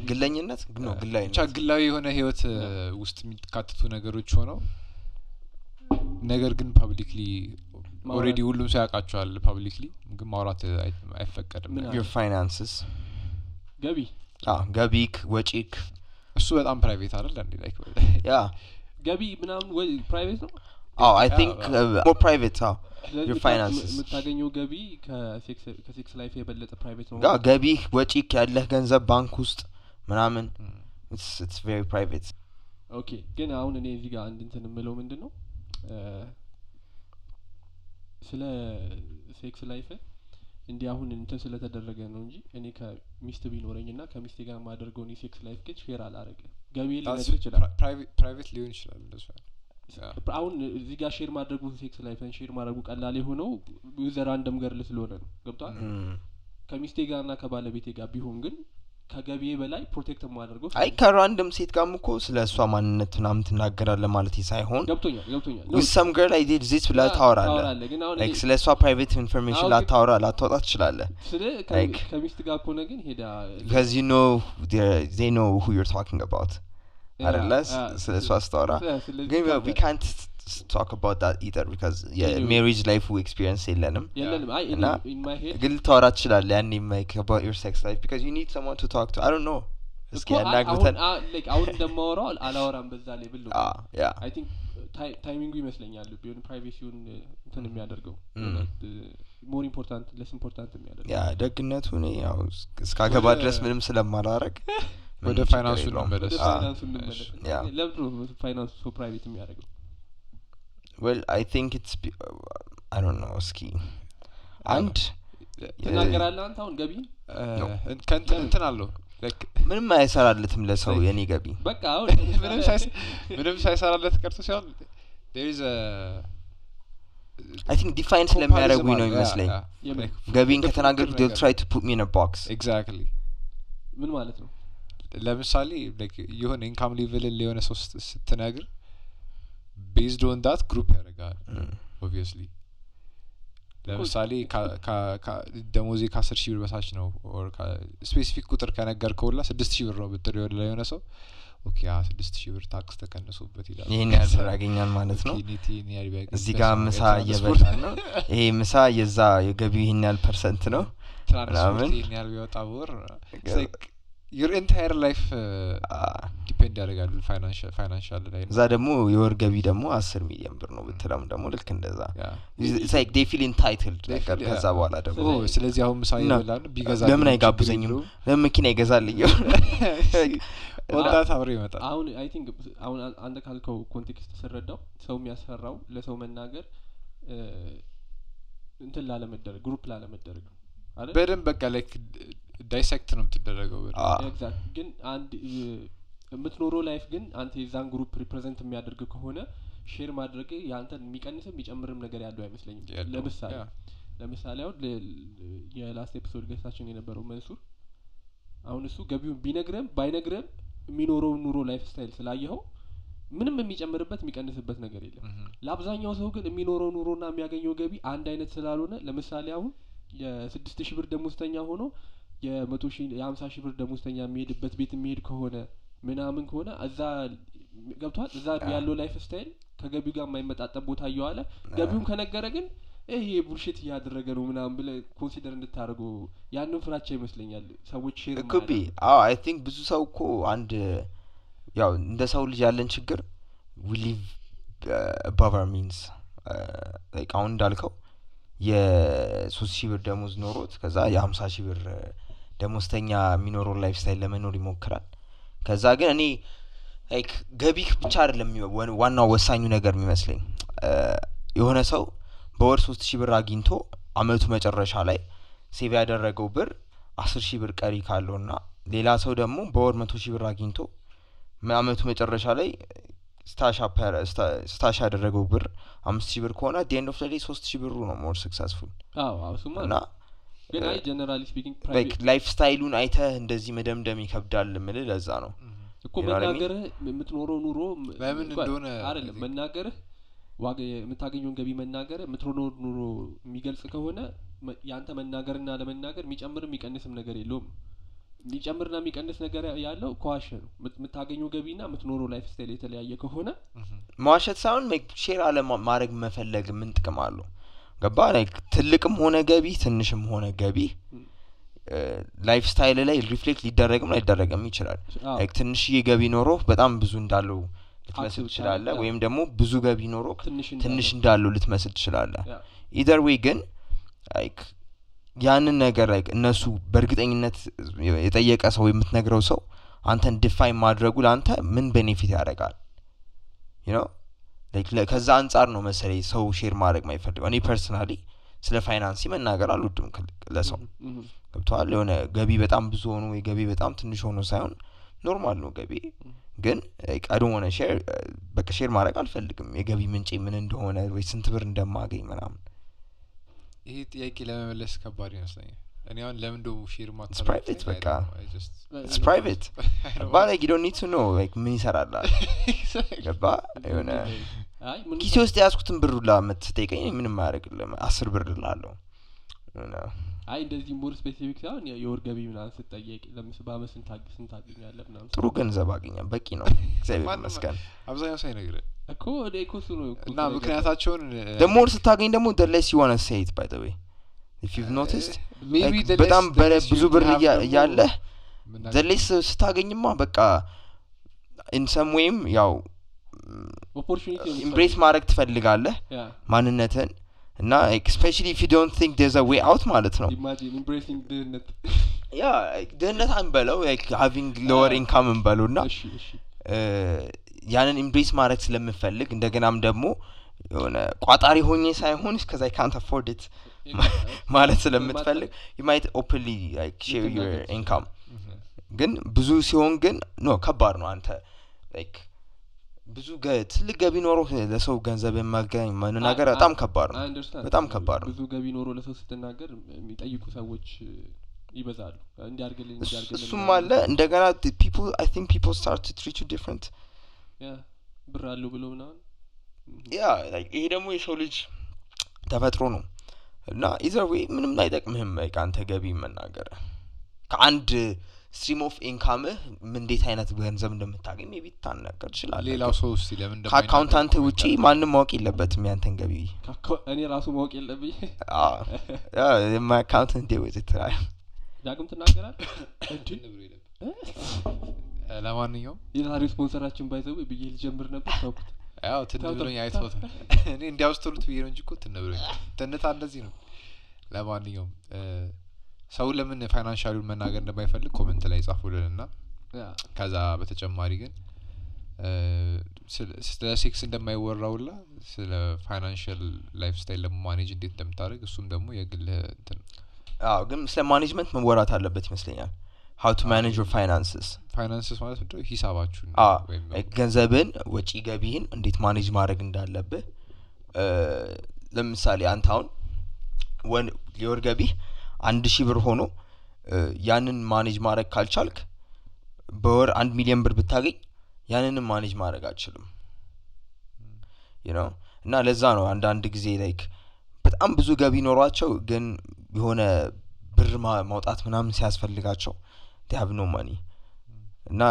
ግለኝነት ነው ግላዊነት ቻ ግላዊ የሆነ ህይወት ውስጥ የሚካተቱ ነገሮች ሆነው ነገር ግን ፐብሊክሊ ኦሬዲ ሁሉም ሲያቃጫዋል ፐብሊክሊ ግን ማውራት አይፈቀድም your finances ገቢ አዎ ገቢክ ወጪክ እሱ በጣም ፕራይቬት አይደል እንዴ ላይክ ያ ገቢ ምናምን ወይ ፕራይቬት ነው አዎ አይ ቲንክ ሞር ፕራይቬት አዎ your finances የምታገኘው ገቢ ከሴክስ ከሴክስ ላይፍ የበለጠ ፕራይቬት ነው ገቢ ወጪ ያለህ ገንዘብ ባንክ ውስጥ ምናምን it's it's very private okay ግን አሁን እኔ እዚህ ጋር አንድ እንትን ምለው ምንድነው ስለ ሴክስ ላይፍ እንዴ አሁን እንትን ስለተደረገ ነው እንጂ እኔ ከሚስት ቢኖርኝና ከሚስቴ ጋር ማደርገው ነው ሴክስ ላይፍ ግን ሼር አላረገ ገቢ ሊነግር ይችላል private private ሊሆን ይችላል እንደዛ አሁን እዚህ ጋር ሼር ማድረጉ ሴክስ ላይፍን ሼር ማድረጉ ቀላል የሆነው ዩዘር አንደም ገርል ስለሆነ ነው ገብቷል ከሚስቴ ጋርና ከባለቤቴ ጋር ቢሆን ግን ከገቢዬ በላይ ፕሮቴክት ማድረጉ አይ ከራንደም ሴት ጋርም እኮ ስለሷ ማንነት ምናምን ትናገራለህ ማለት ሳይሆን ገብቶኛል ገብቶኛል some girl I did this ብላ ታወራለህ like ስለሷ private information ላታወራ ላታወጣ ትችላለህ ከሚስት ጋር ከሆነ ግን ሄዳ because you know they know who you're talking about I don't know, so that's what's thought. We can't talk about that either because yeah, anyway. Marriage life we experience in Lenim. Yeah, yeah. I, in, in my head. Gil Torach Lenim make about your sex life because you need someone to talk to. I don't know. Like I would the moral allow Ah, yeah. I think uh, timing we must learn. Privacy and go. More important, less important than the other. Yeah, that's not only us. Skagabat dress minimum salam mararak. But the finance will not matter. Yeah. Love to finance so private me arago. Well, I think it's uh, I don't know ski. And ተናገራለህ አንተ አሁን ገቢ እንከንተ እንትን አለው like ምንም አይሰራለትም ለሰው የኔ ገቢ በቃ አሁን ምንም ሳይስ ምንም ሳይሰራለት ቀርቶ ሲሆን there is a I think defines ለማድረግ ነው የሚመስለኝ ገቢን ከተናገሩት they try to put me in a box exactly ምን ማለት ነው ለምሳሌ like የሆነ income level ሊሆነ ሶስት ስትናገር based on that group ያደርጋል obviously ለምሳሌ ካ ካ ደሞዜ ከአስር ሺህ ብር በታች ነው or ስፔሲፊክ ቁጥር ከነገርከው ላ ስድስት ሺህ ብር ነው ብትለው ለየሆነ ሰው ኦኬ ያ ስድስት ሺህ ብር ታክስ ተከነሱበት ይላል ይሄን ያሰራገኛል ማለት ነው እዚህ ጋር ምሳ እየበላ ነው ይሄ ምሳ የዛ የገቢው ይሄን ያህል ፐርሰንት ነው ትራንስፖርት ይሄን ያህል ይወጣው ወር your entire life depend ያደርጋል financial financial ላይ ነው ዛ ደግሞ የወር ገቢ ደግሞ አስር ሚሊዮን ብር ነው ብትላም ደግሞ ልክ እንደዛ it's like they feel entitled ነገር ከዛ በኋላ ደግሞ ኦ ስለዚህ አሁን ምሳሌ ይበላሉ ቢገዛሉ ለምን አይጋብዘኝም ለምን መኪና ይገዛልኝ ወጣት አብሬ ይመጣል አሁን I think አሁን አንተ ካልከው ኮንቴክስት ተሰረዳው ሰው የሚያሰራው ለሰው መናገር እንትን ላለመደረግ ግሩፕ ላለመደረግ አይደል በደም በቃ like ዳይሴክት ነው ተደረገው ኤግዛክት ግን አንድ የምትኖሩ ላይፍ ግን አንተ የዛን ግሩፕ ሪፕሬዘንት የሚያደርግ ከሆነ ሼር ማድረግ ያንተን የሚቀንስም የሚጨምርም ነገር ያለው አይመስለኝም ለምሳሌ ለምሳሌ አሁን የላስት ኤፒሶድ ገሳችን የነበረው መንሱር አሁን እሱ ገቢው ቢነግረም ባይነግረም የሚኖረው ኑሮ ላይፍ ስታይል ስላየኸው ምንም የሚጨምርበት የሚቀንስበት ነገር የለም ለአብዛኛው ሰው ግን የሚኖረው ኑሮና የሚያገኘው ገቢ አንድ አይነት ስላልሆነ ለምሳሌ አሁን የ6000 ብር ደሞዝተኛ ሆኖ የ100ሺህ የ50ሺህ ብር ደሞዝተኛ የሚሄድበት ቤት የሚሄድ ከሆነ ምናምን ከሆነ እዛ ገብቷል እዛ ያለው ላይፍ ስታይል ከገቢው ጋር የማይመጣጠን ቦታ ይዋለ ገቢውን ከነገረ ግን ይሄ ቡልሺት ያደረገ ነው ምናምን ብለ ኮንሲደር እንድታርጉ ያንንም ፍራቻ ይመስለኛል ሰዎች ሼር ማለት could be አዎ I think ብዙ ሰው እኮ አንድ ያው እንደ ሰው ልጅ ያለን ችግር we live uh, above our means uh, like አሁን እንዳልከው የ3000 ብር ደሞዝ ኖሮት ከዛ የ50ሺህ ብር ደሞዝተኛ ሚኖሮ ላይፍ ስታይል ለመኖር ይሞክራል ከዛ ግን እኔ like ገቢክ ብቻ አይደለም ዋናው ወሳኙ ነገር የሚመስለኝ የሆነ ሰው በወር ሶስት ሺህ ብር አግኝቶ አመቱ መጨረሻ ላይ ሴቭ ያደረገው ብር አስር ሺህ ብር ቀሪ ካለውና ሌላ ሰው ደግሞ በወር መቶ ሺህ ብር አግኝቶ አመቱ መጨረሻ ላይ ስታሽ አፓራ ስታሽ ያደረገው ብር አምስት ሺህ ብር ከሆነ at the end of the day ሶስት ሺህ ብር ነው more successful አዎ አዎ ሱማና ግን አይ generally speaking private life style-ን አይተህ እንደዚህ መደምደም ይከብዳል ማለት ለዛ ነው እኮ መናገርህ የምትኖረው ኑሮ ለምን እንደሆነ አይደለም መናገርህ ዋጋ የምታገኘውን ገቢ መናገርህ የምትኖረው ኑሮ የሚገልጽ ከሆነ ያንተ መናገርና ለመናገር የሚጨምርም የሚቀንስም ነገር የለውም ሊጨምርና የሚቀንስ ነገር ያለው ኮዋሽን ምታገኙ ገቢና ምትኖሩ ላይፍ ስታይል የተለያየ ከሆነ ማዋሸት ሳይሆን make share አለ ማድረግ መፈለግ ምን ጥቅም አለው ገባ like ትልቅም ሆነ ገቢ ትንሽም ሆነ ገቢ ላይፍ ስታይል ላይ ሪፍሌክት ሊደረግም ላይደረግም ይችላል like ትንሽ የገቢ ኖሮ በጣም ብዙ እንዳለው ልትመስል ትችላለህ ወይም ደግሞ ብዙ ገቢ ኖሮ ትንሽ እንዳለው ልትመስል ትችላለህ either way ግን like ያንን ነገር ላይ እነሱ በእርግጠኝነት የጠየቀ ሰው የምትነግረው ሰው አንተን ዲፋይን ማድረጉ ላንተ ምን ቤኔፊት ያደርጋል you know like ከዛ አንፃር ነው መሰለኝ ሰው ሼር ማድረግ ማይፈልገው እኔ ፐርሰናሊ ስለ ፋይናንስ መናገር አልወድም ለሰው ገብቷል የሆነ ገቢ በጣም ብዙ ሆኖ ወይ ገቢ በጣም ትንሽ ሆኖ ሳይሆን ኖርማል ነው ገቢ ግን like I don't want to share በቃ ሼር ማድረግ አልፈልግም የገቢ ምንጭ ምን እንደሆነ ወይ ስንት ብር እንደማገኝ ምናምን ይሄ ጥያቄ ለመመለስ ከባድ ይመስላል እኔ አሁን ለምን ደው ፊርማ ተራራ it's private it's private but like you don't need to know like ምን ይሰራል ገባ አይሆነ አይ ምን ኪሶስ ያስኩትን ብሩላ መጥተቀኝ ምንም ማረግልም አስር ብር ልላለው ነው አይ እንደዚህ ሞር ስፔሲፊክ ሳይሆን የወር ገቢ ምናን ስለጠየቅ ለምሳሌ ባመስን ታግስን ታገኛለህ ምናን ጥሩ ገንዘብ አገኛል በቂ ነው እግዚአብሔር ይመስገን አብዛኛው ሳይነግር እኮ ለኢኮሱ ነው እና ምክንያታቸውን the more ስታገኝ ደግሞ the less you want to say it by the way if you've noticed maybe the በጣም ብዙ ብር ያያለ the less ስታገኝማ በቃ in some way ያው opportunity embrace ማድረግ ትፈልጋለህ ማንነትን እና especially if you don't think there's a way out ማለት ነው imagine embracing ድህነት yeah ድህነት አንበለው like having lower income አንበለውና እሺ እሺ ያንን embrace ማድረግ ስለምፈልግ እንደገናም ደግሞ የሆነ ቋጣሪ ሆኜ ሳይሆን because I can't afford it ማለት ስለምትፈልግ you might openly like share your income ግን ብዙ ሲሆን ግን no ከባድ ነው አንተ like ብዙ ገት ለገቢ ኖሮ ለሰው ገንዘብ የማገኝ ማን ነገር በጣም ከባድ ነው በጣም ከባድ ነው ብዙ ገቢ ኖሮ ለሰው ስትናገር የሚጠይቁ ሰዎች ይበዛሉ እንዴ አርግልኝ እንዴ አርግልኝ እሱም አለ እንደገና people I think people start to treat you different ያ ብራሉ ብለውና ያ like ይሄ ደግሞ የሰው ልጅ ተፈጥሮ ነው እና either way ምንም አይጠቅምህም አንተ ገቢ መናገር ከአንድ stream of income እንዴት አይነት ገንዘብ እንደምታገኝ maybe ታናገር ይችላል ሌላው ሰው እስቲ ለምን እንደማይነካ አካውንታንት ውጪ ማንንም ማወቅ የለበትም ያንተን ገቢ እኔ ራሱ ማወቅ የለብኝ አዎ ያ my accountant deal with it right ዳግም ተናገራል እንዴ ንብሬ ለብ ለማንኛውም ይሄ ሪስፖንሰራችን ባይዘው ብዬ ልጀምር ነበር ታውቁት አዎ ትንብሩኝ አይተውታ እኔ እንዲያውስቱልት ብዬ ነው እንጂ እኮ ትንብሩኝ ተነታ እንደዚህ ነው ለማንኛውም ሰው ለምን ፋይናንሻሊውን መናገር እንደማይፈልግ ኮሜንት ላይ ጻፉልንና ከዛ በተጨማሪ ግን ስለ ሴክስ እንደማይወራውላ ስለ ፋይናንሻል ላይፍ ስታይል ለማኔጅ እንዴት እንደምታደርግ እሱም ደግሞ የግል እንትን አዎ ግን ስለ ማኔጅመንት መወራት አለበት ይመስለኛል how to manage your finances finances ማለት ነው ሂሳባችሁን ወይም ገንዘብን ወጪ ገቢን እንዴት ማኔጅ ማድረግ እንዳለበት ለምሳሌ አንተ አሁን ወን ሊወር ገቢ one thousand ብር ሆኖ ያንን ማኔጅ ማድረግ ካልቻልክ በወር one ሚሊዮን ብር ብታገኝ ያንንም ማኔጅ ማድረግ አትችልም you know እና ለዛ ነው አንድ አንድ ጊዜ like በጣም ብዙ ገቢ ኖሯቸው ግን የሆነ ብር ማውጣት ምናምን ሲያስፈልጋቸው they have no money እና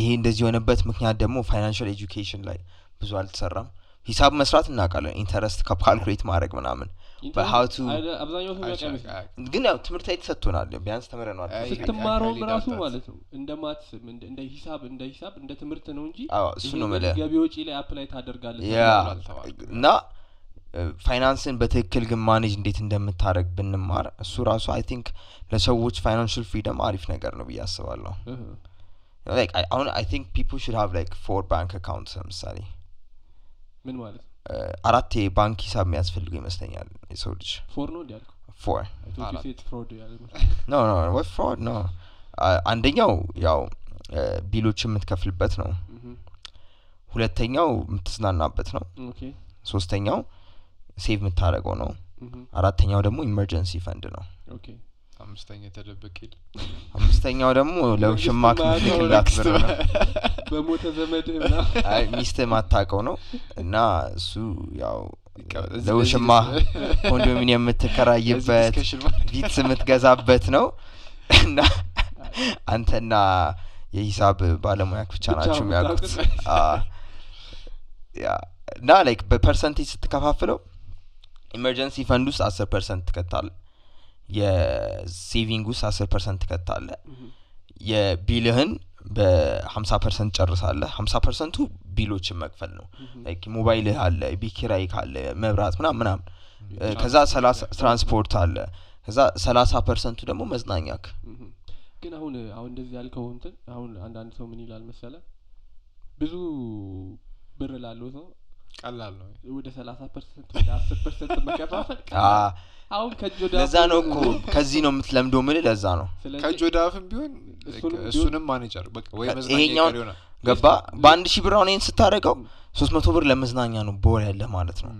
ይሄ እንደዚህ የሆነበት ምክንያት ደግሞ financial education ላይ ብዙ አልተሰራም ሂሳብ መስራት እናቃለን ኢንተረስት ካልኩሌት ማድረግ ምናምን but how to አብዛኛው ሰው ያቀርባል ግን ያው ትምህርት ላይ ተሰጥቶናል ቢያንስ ተመረናል ስትማረው ራሱ ማለት ነው እንደማት እንደ ሂሳብ እንደ ሂሳብ እንደ ትምህርት ነው እንጂ እሱ ነው ማለት ገቢዎች ላይ አፕላይ ታደርጋለህ እና ፋይናንስን በትክክል ግን ማኔጅ እንዴት እንደምታደርግ ብንማር እሱ ራሱ I think ለሰዎች ፋይናንሻል ፍሪደም አሪፍ ነገር ነው ብያስባለሁ like I I think people should have like four bank accounts ለምሳሌ ምን ማለት አራቴ ባንክ ሂሳብ የሚያስፈልገው ይመስለኛል የሰው ልጅ ፎር ነው ዲያልኩ ፎር I thought you said fraud ያልኩ no no what fraud no አንደኛው ያው ቢሎች የምትከፍልበት ነው ሁለተኛው የምትዝናናበት ነው ኦኬ ሶስተኛው ሴቭ የምታደርገው ነው አራተኛው ደግሞ ኢመርጀንሲ ፈንድ ነው ኦኬ አምስተኛው ተደብቀል አምስተኛው ደግሞ ለውሽማ ክፍልላት ብር ነው በሞተ ዘመድህና አይ ሚስቴ ማታቀው ነው እና እሱ ያው ለውሽማ ኮንዶሚኒየም የምትከራይበት ቢት የምትገዛበት ነው እና አንተና የሂሳብ ባለሙያ ብቻ ናችሁ የሚያውቁት አ ያ እና like በፐርሰንቴጅ ስትከፋፍለው ኢመርጀንሲ ፈንድ ውስጥ ten percent ትከታለህ የሴቪንግ ውስጥ ten percent ትከታለህ የቢልህን በ50% ጨርሳለህ fifty percent ቢሎችን መክፈል ነው like ሞባይል አለ ቢኪራይ ካለ መብራት ምናምን ምናምን ከዛ thirty ትራንስፖርት አለ ከዛ thirty percent ደግሞ መዝናኛክ ግን አሁን አሁን እንደዚህ ያልከው እንትን አሁን አንድ አንድ ሰው ምን ይላል መሰለህ ብዙ ብር ላለው ሰው ቀላል ነው ወደ thirty percent ወደ ten percent መከፋፈል አዎ አሁን ከጆዳ ለዛ ነው እኮ ከዚህ ነው የምትለምደው ምን ለዛ ነው ከጆዳፍም ቢሆን እሱንም ማኔጀር በቃ ወይ መዝናኛ ይቀርዮና ገባ በ one thousand ብር አሁን እን ስታረጋው three hundred ብር ለመዝናኛ ነው ቦር ያለ ማለት ነው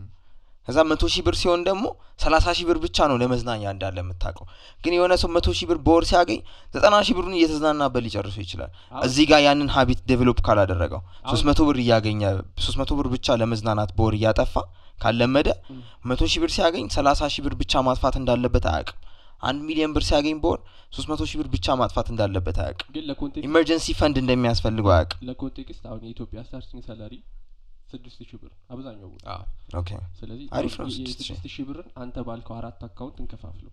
ከዛ መቶ ሺህ ብር ሲሆን ደግሞ ሰላሳ ሺህ ብር ብቻ ነው ለመዝናኛ እንዳለ መታቀው ግን የሆነ ሰው መቶ ሺህ ብር ቦር ሲያገኝ ዘጠና ሺህ ብሩን እየተዝናና በሊጨርሱ ይችላል እዚህ ጋር ያንን ሀቢት ዴቨሎፕ ካላደረገው ሶስት መቶ ብር ያገኛ ሶስት መቶ ብር ብቻ ለመዝናናት ቦር ያጠፋ ካለመደ መቶ ሺህ ብር ሲያገኝ ሰላሳ ሺህ ብር ብቻ ማጥፋት እንዳለበት አያውቅም አንድ ሚሊዮን ብር ሲያገኝ ቦር ሶስት መቶ ሺህ ብር ብቻ ማጥፋት እንዳለበት አያውቅም ግን ለኮንቴክስት ኢመርጀንሲ ፈንድ እንደሚያስፈልገው አያውቅም ለኮንቴክስት አሁን የኢትዮጵያ ስታርቲንግ ሳላሪ ስድስት ሺህ ብር አብዛኛው ቦታ ኦኬ ስለዚህ ስድስት ሺህ ብር አንተ ባልከው አራት አካውንት እንከፋፍለው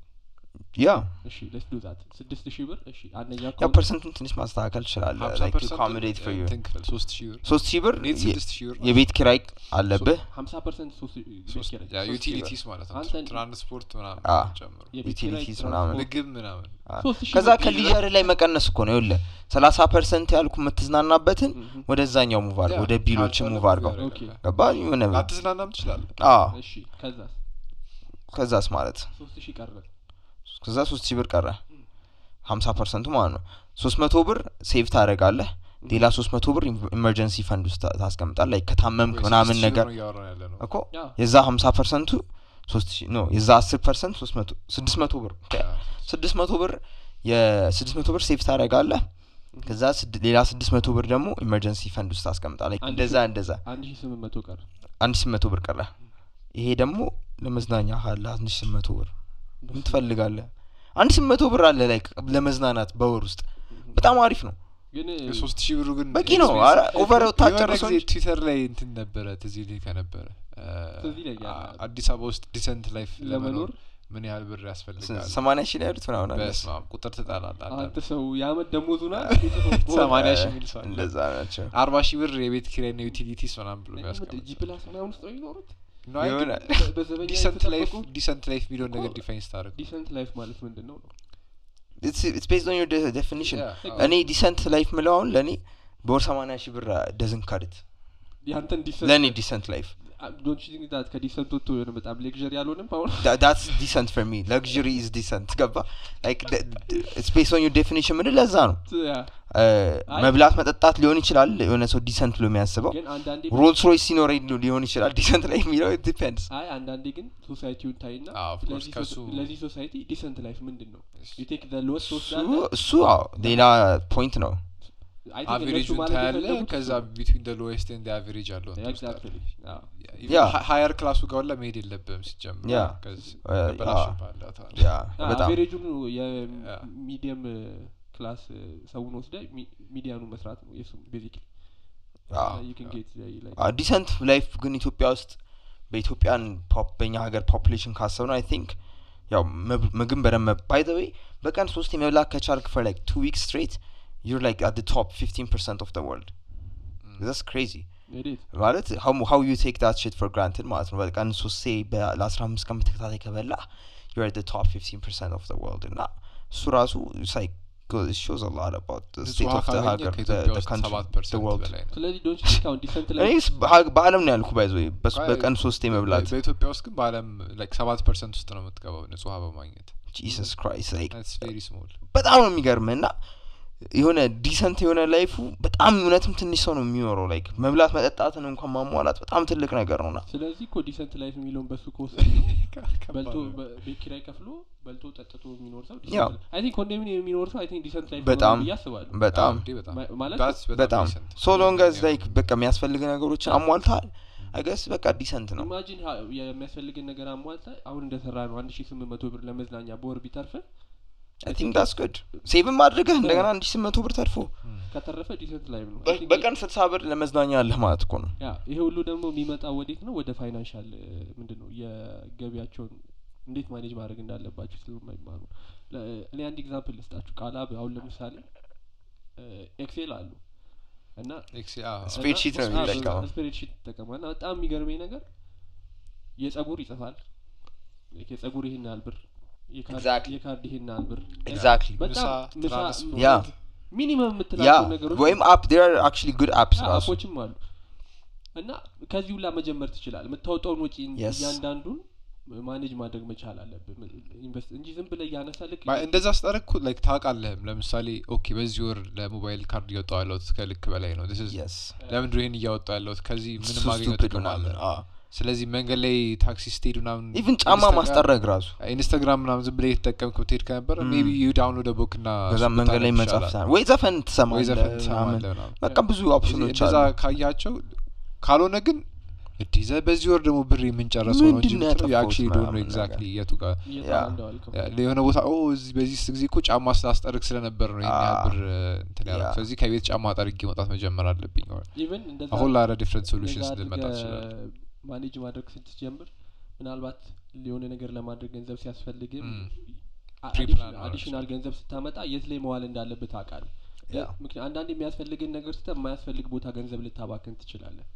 ያ እሺ let's do that ስድስት ሺህ ብር እሺ አንደኛ አካውንት ያ ፐርሰንቱን ትንሽ ማስተካከል ይችላል like accommodate for you ሶስት ሺህ ብር ሶስት ሺህ ብር ስድስት ሺህ ብር የቤት ኪራይ አለብህ ሃምሳ ፐርሰንት ሶስት ሺህ ብር ያ utilities ማለት ነው ትራንስፖርት ምናምን ጨምሩ utilities ምናምን ምግብ ምናምን ከዛ ከሊጀር ላይ መቀነስ እኮ ነው ይኸውልህ ሰላሳ ፐርሰንት ያልኩ መተዝናናበትን ወደዛኛው ሙቭ አድርገው ወደ ቢሎች ሙቭ አድርገው ገባህ ምን ነው አትዝናናም ትችላለህ አዎ እሺ ከዛስ ከዛስ ማለት ሶስት ሺህ ቀረ ከዛ ሶስት ሺህ ብር ቀረ ሃምሳ ፐርሰንት ማለት ነው ሶስት መቶ ብር ሴቭ ታደርጋለህ ሌላ ሶስት መቶ ብር ኢመርጀንሲ ፈንድ ውስጥ ታስቀምጣለህ ላይ ከታመምክ ምናምን ነገር እኮ የዛ ሃምሳ ፐርሰንት ሶስት ሺህ ነው የዛ አስር ፐርሰንት ሶስት መቶ ስድስት መቶ ብር ስድስት መቶ ብር የ600 ብር ሴቭ ታደርጋለህ ከዛ ሌላ ስድስት መቶ ብር ደግሞ ኢመርጀንሲ ፈንድ ውስጥ ታስቀምጣለህ እንደዛ እንደዛ አንድ ሺህ ስምንት መቶ ቀረ አንድ ሺህ ስምንት መቶ ብር ቀረ ይሄ ደግሞ ለመዝናኛ ሀላ አንድ ሺህ ስምንት መቶ ብር ምን ትፈልጋለህ አንድ ሺህ ስምንት መቶ ብር አለ ላይ ለመዝናናት በወር ውስጥ በጣም አሪፍ ነው ግን ሶስት ሺህ ብር ግን በቂ ነው ኦቨርው ታጨርሰው ትዊተር ላይ እንትን ነበር እዚህ ላይ ከነበረ እዚህ ላይ ያ አዲስ አበባ ውስጥ ዲሰንት ላይፍ ለመኖር ምን ያህል ብር ያስፈልጋል ሰማንያ ሺህ ላይ አድርተው ነው በስ ቁጥር ተጣላላለ አንተ ሰው ያመድ ደሞዙና ሰማንያ ሺህ ሚል ሰው እንደዛ ናቸው አርባ ሺህ ብር የቤት ኪራይ ነው ዩቲሊቲስ ምናምን ብሎ ያስቀምጣል ጂ ፕላስ ነው ውስጥ ይኖሩት ነው ዲሰንት ላይፍ ዲሰንት ላይፍ ቪዲዮ ነገር ዲፋይን ስታደርግ ዲሰንት ላይፍ ማለት ምንድነው it's it's based on your de- definition any decent life ምለው አሁን ለኔ በወር ሰማንያ ሺህ ብር doesn't cut it ያንተን decent ለኔ decent life don't you think that ከdecent ወጥቶ የሆነ በጣም luxury ያልሆነም አሁን that's decent for me luxury is decent ገባ like the, the, it's based on your definition ምን ለዛ ነው መብላት መጠጣት ሊሆን ይችላል የሆነ ሰው ዲሰንት ብሎ የሚያስበው ሮልስ ሮይስ ሲኖር ሊሆን ይችላል ዲሰንት ላይ የሚለው ዲፔንድስ አይ አንዳንዴ ግን ሶሳይቲውን ታይና ለዚህ ሶሳይቲ ዲሰንት ላይፍ ምንድነው you take the low social እሱ ሌላ ፖይንት ነው average ታያለህ ከዛ between the lowest and the average አለው exactly ያ higher class ጋር ወላ መሄድ የለብም ሲጀምር ከዛ በላሽ ባለው ታዲያ ያ በጣም average ነው የሚዲየም class ሰውን ወስደ ሚዲያኑ መስራት ነው የሱ basically you can get like a decent life ግን ኢትዮጵያ ውስጥ በኢትዮጵያን ፖፕ በእኛ ሀገር population ካሰብነው I think ያው ምግብ በደንብ by the way በቀን ሶስት የመብላ ከቻልክ for like two weeks straight you're like at the top fifteen percent of the world mm. that's crazy it is ማለት how how you take that shit for granted ማለት ነው በቀን ሶስት በ15 ቀን ተከታታይ ከበላ you're at the top fifteen percent of the world እና ሱራሱ ሳይ because it shows a lot about the state of the hacker the, the country the world ስለዚህ don't think how different like እኔስ በአለም ነው ያልኩ ባይዘው በቀን ሶስት የመብላት በኢትዮጵያ ውስጥ ግን በአለም like ሰባት ፐርሰንት ውስጥ ነው የምትገባው ንጹህ በማግኘት Jesus Christ like that's very small በጣም ነው የሚገርምና የሆነ ዲሰንት የሆነ ላይፉ በጣም እውነትም ትንሽ ሰው ነው የሚኖረው like መብላት መጠጣትን እንኳን ማሟላት በጣም ትልቅ ነገር ነውና ስለዚህ እኮ ዲሰንት ላይፍ የሚለውን በሱ ኮስ በልቶ በኪራይ ከፍሎ በልቶ ጠጥቶ የሚኖር ሰው ዲሰንት አይ ቲንክ ኮንዶሚኒየም የሚኖር ሰው አይ ቲንክ ዲሰንት ላይፍ ነው ያስባሉ በጣም ማለት በጣም so long as like በቃ የሚያስፈልግ ነገሮችን አሟልታል I guess በቃ ዲሰንት ነው imagine የሚያስፈልግ ነገር አሟልታ አሁን እንደሰራ ነው አንድ ሺህ ስምንት መቶ ብር ለመዝናኛ ቦር ቢተርፍ I think that's good. Save ማድረገ እንደገና አንድ ሺህ ስምንት መቶ ብር ተርፎ ከተረፈ ዲሰንት ላይፍ ነው። በቀን ስልሳ ብር ለመዝናኛ አለ ማለት እኮ ነው። ያ ይሄ ሁሉ ደግሞ የሚመጣ ወዴት ነው? ወደ ፋይናንሻል ምንድነው የገቢያቸውን እንዴት ማኔጅ ማድረግ እንዳለባችሁ ስለማይማሩ። እኔ አንድ ኤግዛምፕል ልስጣችሁ። ቃላብ አሁን ለምሳሌ ኤክሴል አሉ እና ኤክሴል ስፕሬድሺት ነው የሚጠቀመው። ስፕሬድሺት ተጠቀመና በጣም የሚገርመኝ ነገር የጸጉር ይጽፋል። የጸጉር ይሄን ያህል ብር exactly የካርዲህና ብር exactly ያ ሚኒመም የምትላቸው ነገሮች ወይም አፕ there are actually good apps ራሱ አፖችም አሉ እና ከዚህ ሁላ መጀመር ትችላለህ መታወጣውን ወጪ ያንዳንዱን ማኔጅ ማድረግ መቻል አለበት ኢንቨስት እንጂ ዝም ብለህ ያነሳልክ እንደዛ አስተረኩ like ታውቃለህም ለምሳሌ ኦኬ በዚህ ወር ለሞባይል ካርድ ያወጣው ያለው ከልክ በላይ ነው this is ለምን ድሬን ያወጣው ያለው ከዚህ ምንም ማግኘት እንደማለ ስለዚህ መንገድ ላይ ታክሲ ስቴድና ኢቭን ጫማ ማስተረግ ራሱ ኢንስታግራም ምናምን ዝም ብለህ ተጠቀምከው ቴድ ከነበረ ሜቢ ዩ ዳውንሎድ አ ቡክ እና ከዛ መንገድ ላይ መጻፍሳን ወይ ዘፈን ተሰማለ በቃ ብዙ ኦፕሽኖች አሉ ካያቸው ካልሆነ ግን እዲዛ በዚህ ወር ደግሞ ብሪ ምን ጨረሰው ነው እንጂ ያክሊ ዶንት ኖ ኤግዛክሊ የቱ ጋር ለሆነ ቦታ ኦ እዚህ በዚህ ጊዜ እኮ ጫማ አስተስተርክ ስለነበር ነው ይሄን ያብር እንትን ያለው ስለዚህ ከቤት ጫማ አጣርቂ መጣት መጀመር አለብኝ ኢቭን እንደዛ አሁን ላራ ዲፈረንት ሶሉሽንስ እንደመጣት ይችላል ማኔጅ ማድረግ ፍት ጀምር ምናልባት ለሆነ ነገር ለማድረግ ገንዘብ ሲያስፈልግም አዲሽናል ገንዘብ ስታመጣ የት ላይ መዋል እንዳለበት አቃል ምክንያቱም አንዳንዴ የሚያስፈልገን ነገር ስተ የማያስፈልግ ቦታ ገንዘብ ልታባክን ትችላለህ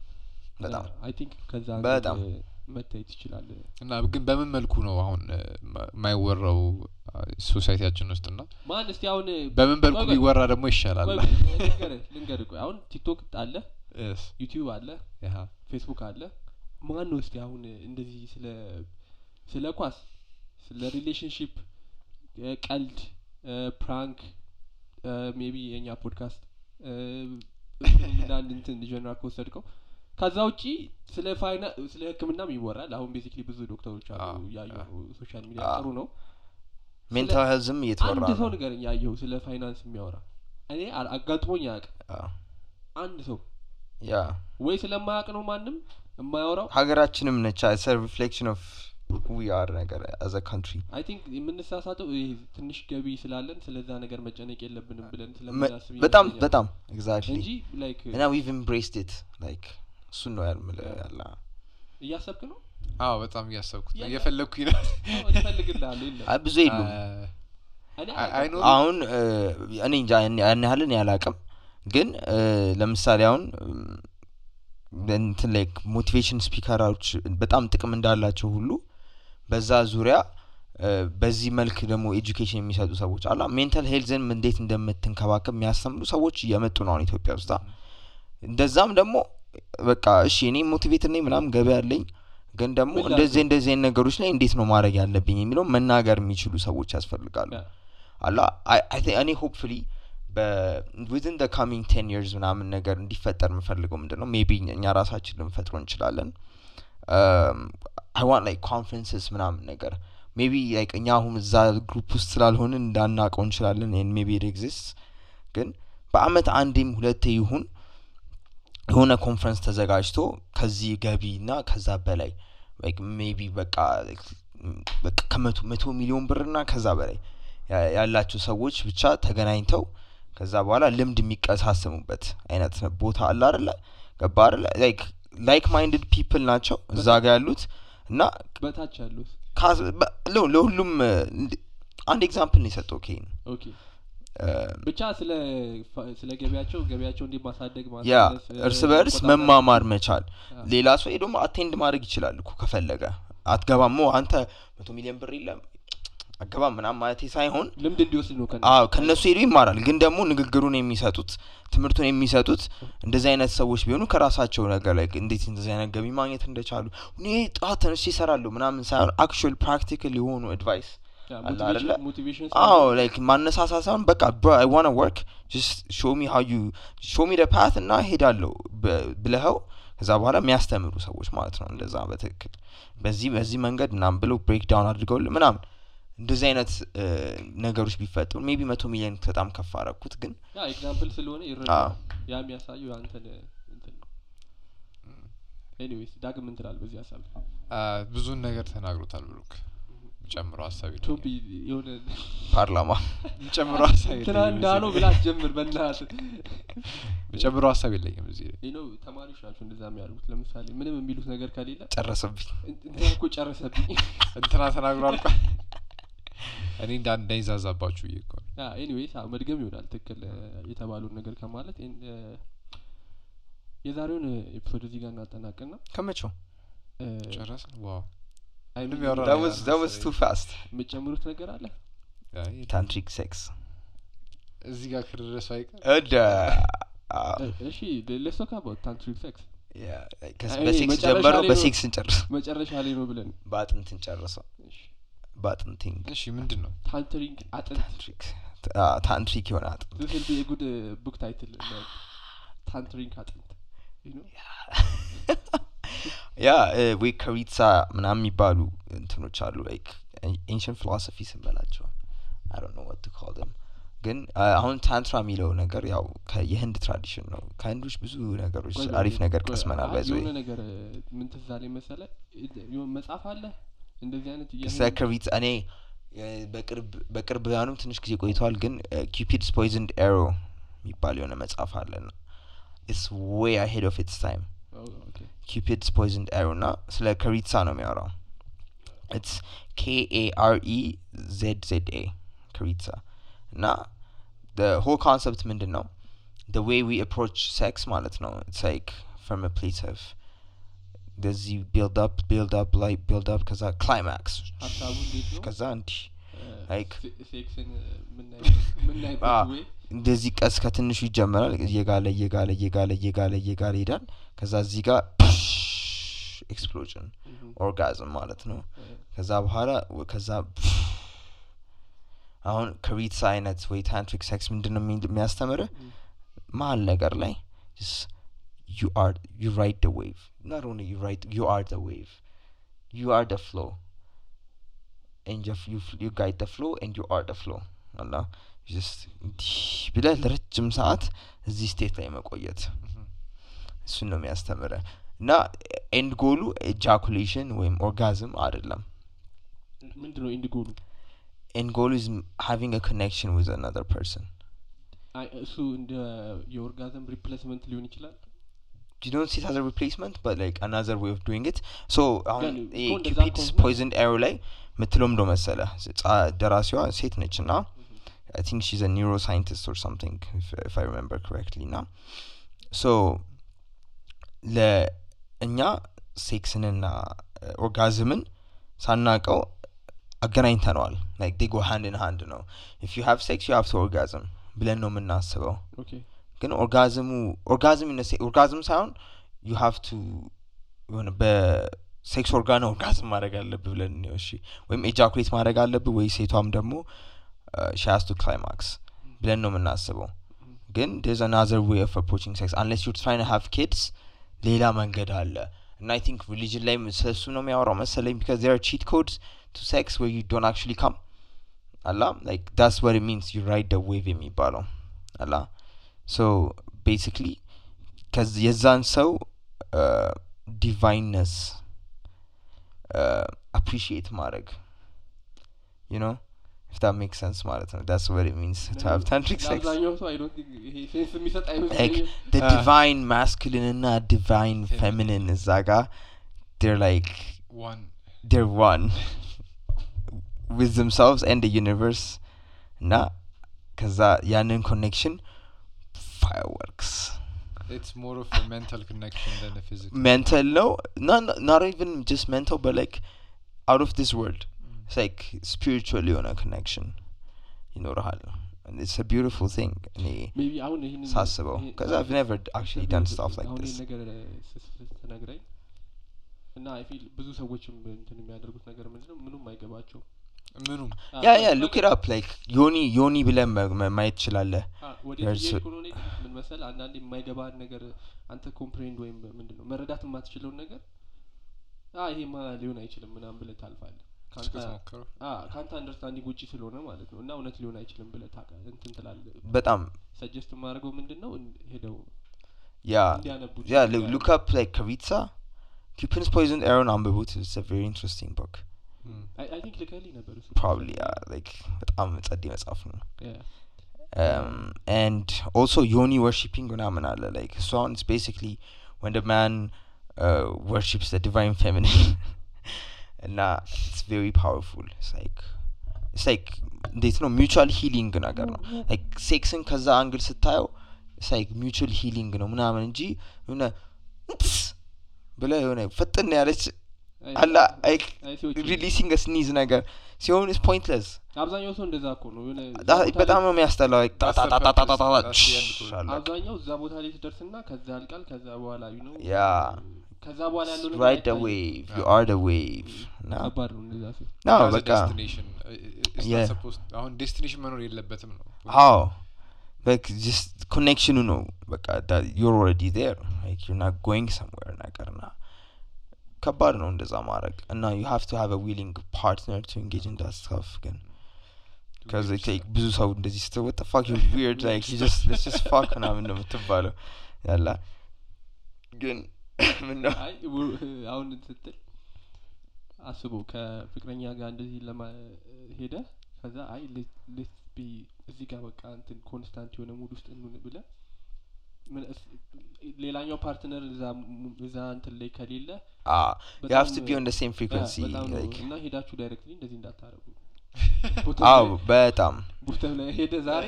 በጣም አይ ቲንክ ከዛ በጣም መታየት ይችላል እና ግን በምን መልኩ ነው አሁን ማይወራው ሶሳይቲያችን ውስጥና ማን እስቲ አሁን በምን መልኩ ይወራ ደግሞ ይሻላል ልንገር ልንገር ቆይ አሁን ቲክቶክ አለ ኤስ ዩቲዩብ አለ ያሃ ፌስቡክ አለ ማን ነው እስቲ አሁን እንደዚህ ስለ ስለ ኳስ ስለ ሪሌሽንሺፕ ቀልድ ፕራንክ ሜቢ የኛ ፖድካስት እንዳንድ እንትን ጀነራል ኮስተድከው ከዛውጪ ስለ ፋይናንስ ስለ ህክምናም ይወራል አሁን ቤዚክሊ ብዙ ዶክተሮች አሉ ያዩ ሶሻል ሚዲያ ጥሩ ነው ሜንታል ሄልዝም እየተወራ አንድ ሰው ነገር ያዩ ስለ ፋይናንስ የሚያወራ እኔ አጋጥሞኝ ያውቅ አንድ ሰው ያ ወይ ስለማያውቅ ነው ማንንም የማያወራው ሀገራችንም ነች አይ ሪፍሌክሽን ኦፍ who we are ነገር as a country I think የምንሳሳተው ትንሽ ገቢ ስላልን ስለዛ ነገር መጨነቅ የለብንም ብለን ስለምናስብ በጣም በጣም exactly እንጂ like and we've embraced it like ሱን ነው ያልመለላ ያሰብኩ ነው አዎ በጣም ያሰብኩት የፈለኩ ይላል ይፈልግልሃል ይላል አብዙ ይሉም አሁን እኔ እንጃ ያን ያህልን ያላቀም ግን ለምሳሌ አሁን እንትን like motivation speakerዎች በጣም ጥቅም እንዳላቸው ሁሉ በዛ ዙሪያ በዚህ መልኩ ደግሞ education የሚሰጡ ሰዎች አላ mental health-ን እንዴት እንደምትንከባከብ የሚያስተምሩ ሰዎች እየመጡ ነው አሁን ኢትዮጵያ ውስጥ እንደዛም ደግሞ በቃ እሺ እኔ ሞቲቬት ነኝ ምናም ገበ ያለኝ ግን ደግሞ እንደዚህ እንደዚህ ነገሮች ላይ እንዴት ነው ማድረግ ያለብኝ የሚለው መናገር የሚችሉ ሰዎች ያስፈልጋሉ አላ I think any hopefully within the coming ten years ምናም ነገር እንዲፈጠር ምፈልገው ምንድነው ሜቢ እኛ ራሳችን ልንፈጥሮ እንችላለን I want like conferences ምናም ነገር maybe like እኛ ሁን እዛ ግሩፕ ውስጥ ስላልሆነ እንዳናቀው እንችላለን and maybe it exists ግን በአመት አንዴም ሁለቴ ይሁን የሆነ ኮንፈረንስ ተዘጋጅቶ ከዚህ ገቢና ከዛ በላይ like maybe በቃ ከመቶ ሚሊዮን ብርና ከዛ በላይ ያላችሁ ሰዎች ብቻ ተገናኝተው ከዛ በኋላ ልምድ የሚቀሳሰሙበት አይነት ቦታ አለ አይደለ ገባ አይደለ like like minded people ናቸው እዛ ጋር ያሉት እና በታች ያሉት ለሁሉም አንድ ኤግዛምፕል ነው ሰጠው ኦኬ ኦኬ ብቻ ስለ ስለ ገበያቸው ገበያቸው እንዲማሳደግ ማሳደግ እርስ በርስ መማማር መቻል ሌላ ሰው ይዶም አቴንድ ማድረግ ይችላል እኮ ከፈለገ አትገባም አንተ መቶ ሚሊዮን ብር ይለም አገባ ምናም ማለት ሳይሆን ልምድ እንዲወስድ ነው ከነሱ አዎ ከነሱ ይሉ ይማራል ግን ደግሞ ንግግሩን የሚሰጡት ትምርቱን የሚሰጡት እንደዚህ አይነት ሰዎች ቢሆኑ ከራሳቸው ነገር ላይ እንዴት እንደዚህ አይነት ገቢ ማግኘት እንደቻሉ እኔ ጣተን ሲሰራሉ ምናምን ሳይሆን actual practical የሆኑ advice motivation motivation አዎ like ማነሳሳሳን በቃ I want to work just show me how you show me the path እና ሄዳለው ብለኸው ከዛ በኋላ የሚያስተምሩ ሰዎች ማለት ነው እንደዛ በትክክል በዚህ በዚህ መንገድ እናም ብለው break down አድርገው ምናም እንደዚህ አይነት ነገሮች ቢፈጠሩ ሜቢ መቶ ሚሊዮን በጣም ከፋራኩት ግን ያ ኤግዛምፕል ስለሆነ ይረዳ ያም ያሳዩ አንተን እንትን ነው ኤኒዌይስ ዳግም እንትላል በዚህ ሐሳብ አ ብዙ ነገር ተናግሮታል ብሩክ ጨምሮ ሐሳብ ይሁን ቱቢ ይሁን ፓርላማ ጨምሮ ሐሳብ ይሁን እንዳሉ ብላስ ጀምር በእናት ጨምሮ ሐሳብ ይለኝም እዚህ ዩ ኖ ተማሪዎች ናቸው እንደዛም ያሉት ለምሳሌ ምንም የሚሉት ነገር ከሌለ ጨረሰብኝ እንትን እኮ ጨረሰብኝ እንትና ተናግሯል እኔ እንዳንዴ ይዛዛባችሁ ይቆ ያ ኤኒዌይስ አመድገም ይሆናል ትክክል የተባለው ነገር ከማለት የዛሬውን ኤፒሶድ እዚህ ጋር እናጠናቀና ከመቼው ጨረስን ዋው አይ ምን ያወራ that was that was too fast መጨመሩት ነገር አለ አይ tantric sex እዚህ ጋር ከደረሰ አይቀር እዳ እሺ let's talk about tantric sex ያ ከስ በ6 ጀመረው በ6 እንጨርስ መጨረሻ ላይ ነው ብለን ባጥንት እንጨርሰው እሺ button thing እሺ ምንድነው tantric tantric tantric ይሆናል this will be a good uh, book title like tantric አጥንት you know ያ ዊ ከሪትሳ ምናም የሚባሉ እንትኖች አሉ ላይክ ancient philosophies እንበላቸው I don't know what to call them ግን አሁን ታንትራ የሚለው ነገር ያው ከየህንድ ትራዲሽን ነው ከህንዶች ብዙ ነገሮች አሪፍ ነገር ቀስመናል ባይዘው የሆነ ነገር ምን ተዛለ መሰለ መጻፍ አለ እንደዚህ አይነት የሰክሪት እኔ በቅርብ በቅርብ ያኑም ትንሽ ጊዜ ቆይቷል ግን Cupid's Poisoned Arrow የሚባል የሆነ መጻፍ አለና it's way ahead of its time oh, okay Cupid's Poisoned Arrow ና ስለ ከሪትሳ ነው የሚያወራው it's K A R E Z Z A ከሪትሳ ና the whole concept ምንድነው the way we approach sex ማለት ነው it's like from a place of there's you build up build up like build up cuz a climax ሀሳቡ እንዴት ነው ከዛ አንቺ like ሴክሽን ምን ላይ ምን ላይ ወይ እንደዚህ ቀስ ከትንሹ ይጀምራል የጋለ የጋለ የጋለ የጋለ የጋለ ይዳን ከዛ እዚህ ጋር explosion orgasm ማለት ነው ከዛ በኋላ ከዛ አሁን ከሪትሳ አይነት ወይ tantric sex ምንድነው የሚያስተምር ማል ነገር ላይ you are you ride the wave not only you ride you are the wave you are the flow and you you, you guide the flow and you are the flow Allah you just bila ለረጅም ሰዓት እዚህ ስቴት ላይ መቆየት እሱን ነው የሚያስተምር እና end goal ejaculation ወይም orgasm አይደለም ምንድነው end goal end goal is having a connection with another person I so in the your orgasm replacement ሊሆን ይችላል you don't see it as a replacement but like another way of doing it so um, yeah, Cupid's Poisoned Arrow ላይ ምትሎም ደሞ መሰለ ደራሲዋ ሴት ነችና I think she's a neuroscientist or something if, if I remember correctly now so ለእኛ ሴክስን እና orgasmን ሳናቀው አገናኝተናል like they go hand in hand ነው if you have sex you have to orgasm ብለን ነው የምናስበው okay ግን orgasm orgasm in the orgasm sound you have to you want to sex organ orgasm ማድረግ አለብህ ብለን ነው እሺ ወይም ejaculate ማድረግ አለብህ ወይ ሴቷም ደግሞ she has to climax ብለን ነው የምናስበው ግን there's another way of approaching sex unless you're trying to have kids ሌላ መንገድ አለ and I think religion ላይ ስለሱ ነው የሚያወራው መሰለኝ because there are cheat codes to sex where you don't actually come Allah like that's what it means you ride the wave የሚባለው Allah so basically cuz yazan so uh divineness uh appreciate marag you know if that makes sense marathon that's what it means to have tantric sex I don't think he says me that I don't think the divine masculine and divine feminine is aga they're like one they're one with themselves and the universe na cuz yanin connection fireworks it's more of a mental connection than a physical mental no not not even just mental but like out of this world mm. it's like spiritually on a connection you know rahal and it's a beautiful thing maybe I want to possible because I've never actually done stuff like this እና I feel ብዙ ሰዎችም እንትን የሚያደርጉት ነገር ምንድነው ምንም አይገባቸው ምንም ያ ያ look it up like ዮኒ ዮኒ ብለን ማየት ይችላል ወዲህ ኢኮኖሚ ምን መሰል አንዳንዴ የማይገባን ነገር አንተ ኮምፕሬንድ ወይም ምንድነው መረዳት የማትችለው ነገር አይ ይሄ ማለት ሊሆን አይችልም ምናምን ብለህ ታልፋለህ ካንተ አዎ ካንተ አንደርስታንዲንግ ውጪ ስለሆነ ማለት ነው እና እውነት ሊሆን አይችልም ብለህ ታውቃለህ እንትን ትላለህ በጣም ሰጀስት ማድረገው ምንድነው ሄደው ያ ያ look up like Kavitsa Cupid's Poisoned Arrow Ambibut is a very interesting book mm. I, I think likely never probably yeah like በጣም ጸዲ መጽሐፍ ነው yeah um and also yoni worshipping phenomenon like so it's basically when the man uh, worships the divine feminine and uh, it's very powerful it's like it's like there's no mutual healing ነገር ነው like sex and ከዛ አንግል ስታየው it's like mutual healing ነው ምናምን እንጂ እና በላይ ሆነ ፈጥን ያለች አላ አይ ሪሊሲንግ a sneeze ነገር ሲሆን is pointless አብዛኛው ሰው እንደዛ እኮ ነው በጣም ነው የሚያስጠላው አብዛኛው እዛ ቦታ ላይ ትደርስና ከዛ አልቃል ከዛ በኋላ you know ያ ከዛ በኋላ ያለው ነው right the wave you are the wave no አባሩ እንደዛ ሰው no በቃ destination is not supposed አሁን destination መኖር የለበትም ነው አዎ like just connection you know በቃ that you're already there like you're not going somewhere nagarna ከባድ ነው እንደዛ ማድረግ እና you have to have a willing partner to engage in that stuff again because they take ብዙ ሰው እንደዚህ ስትወጣ what the fuck you weird like you just let's just fuck and I'm not ተባለ ያላ ግን ምን ነው አሁን ስትል አስቡ ከፍቅረኛ ጋር እንደዚህ ለማሄደ ከዛ አይ let's be እዚህ ጋር በቃ እንትን ኮንስታንት የሆነ ሙድ ውስጥ እንሆነ ብለ ምን ሌላኛው ፓርትነር እዛ እዛ እንትን ላይ ከሌለ አ you have to be on the same frequency like እና ሄዳችሁ ዳይሬክትሊ እንደዚህ እንዳታረጉ አው በጣም ቦታው ላይ ሄደ ዛሬ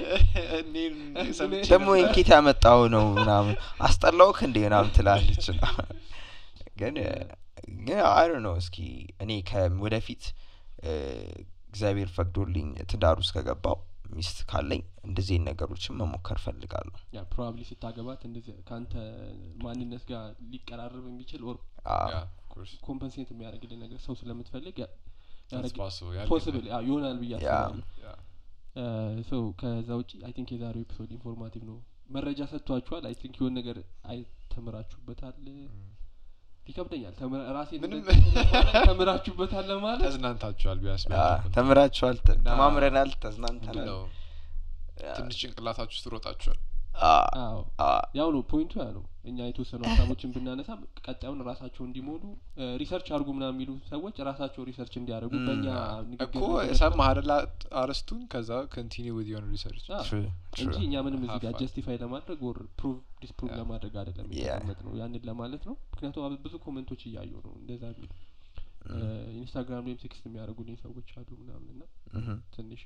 እኔ ደሞ እንኪታ መጣው ነው ምናምን አስጠላውክ እንዴ ምናምን ትላለች ግን ግን I don't know እስኪ እኔ ከወደፊት እግዚአብሔር ፈቅዶልኝ ትዳር ውስጥ ከገባው ሚስት ካለኝ እንደዚህ ነገሮችን መሞከር ፈልጋለሁ ያ ፕሮባብሊ ሲታገባት እንደዚህ ካንተ ማንነት ጋር ሊቀራረብ የሚችል ኦር ያ ኮምፐንሴት የሚያደርግልኝ ነገር ሰው ስለምትፈልግ ያ possible ያ ይሆናል ብያለሁ ያ ሶ ከዛውጪ I think የዛሬው ኤፒሶድ ኢንፎርማቲቭ ነው መረጃ ሰጥቷችኋል I think የሆነ ነገር አይተምራችሁበታል ይከብደኛል ተምራራሴ ተምራችሁበታል ማለት ተዝናንታችኋል ቢያስበላችሁ ተምራችኋል ተማምረናል ተዝናንታናል ትንሽ እንቅላታችሁ ትሮጣችኋል አዎ ያው ነው ፖይንቱ ያለው እኛ የተወሰኑ ሀሳቦችን ብናነሳ ቀጣዩን ራሳቸው እንዲሞሉ ሪሰርች አድርጉ ምናምን የሚሉ ሰዎች ራሳቸው ሪሰርች እንዲያደርጉ በእኛ እኮ ሰማህ አይደል አርስቱን ከዛ continue with your research እንጂ እኛ ምንም እዚህ ጋር justify ለማድረግ or prove disprove ለማድረግ አይደለም ማለት ነው ያንን ለማለት ነው ምክንያቱም ብዙ ኮሜንቶች እያየሁ ነው እንደዛ ቢል ኢንስታግራም ላይም ቴክስት የሚያደርጉልኝ ሰዎች አሉ ምናምን እና ትንሽ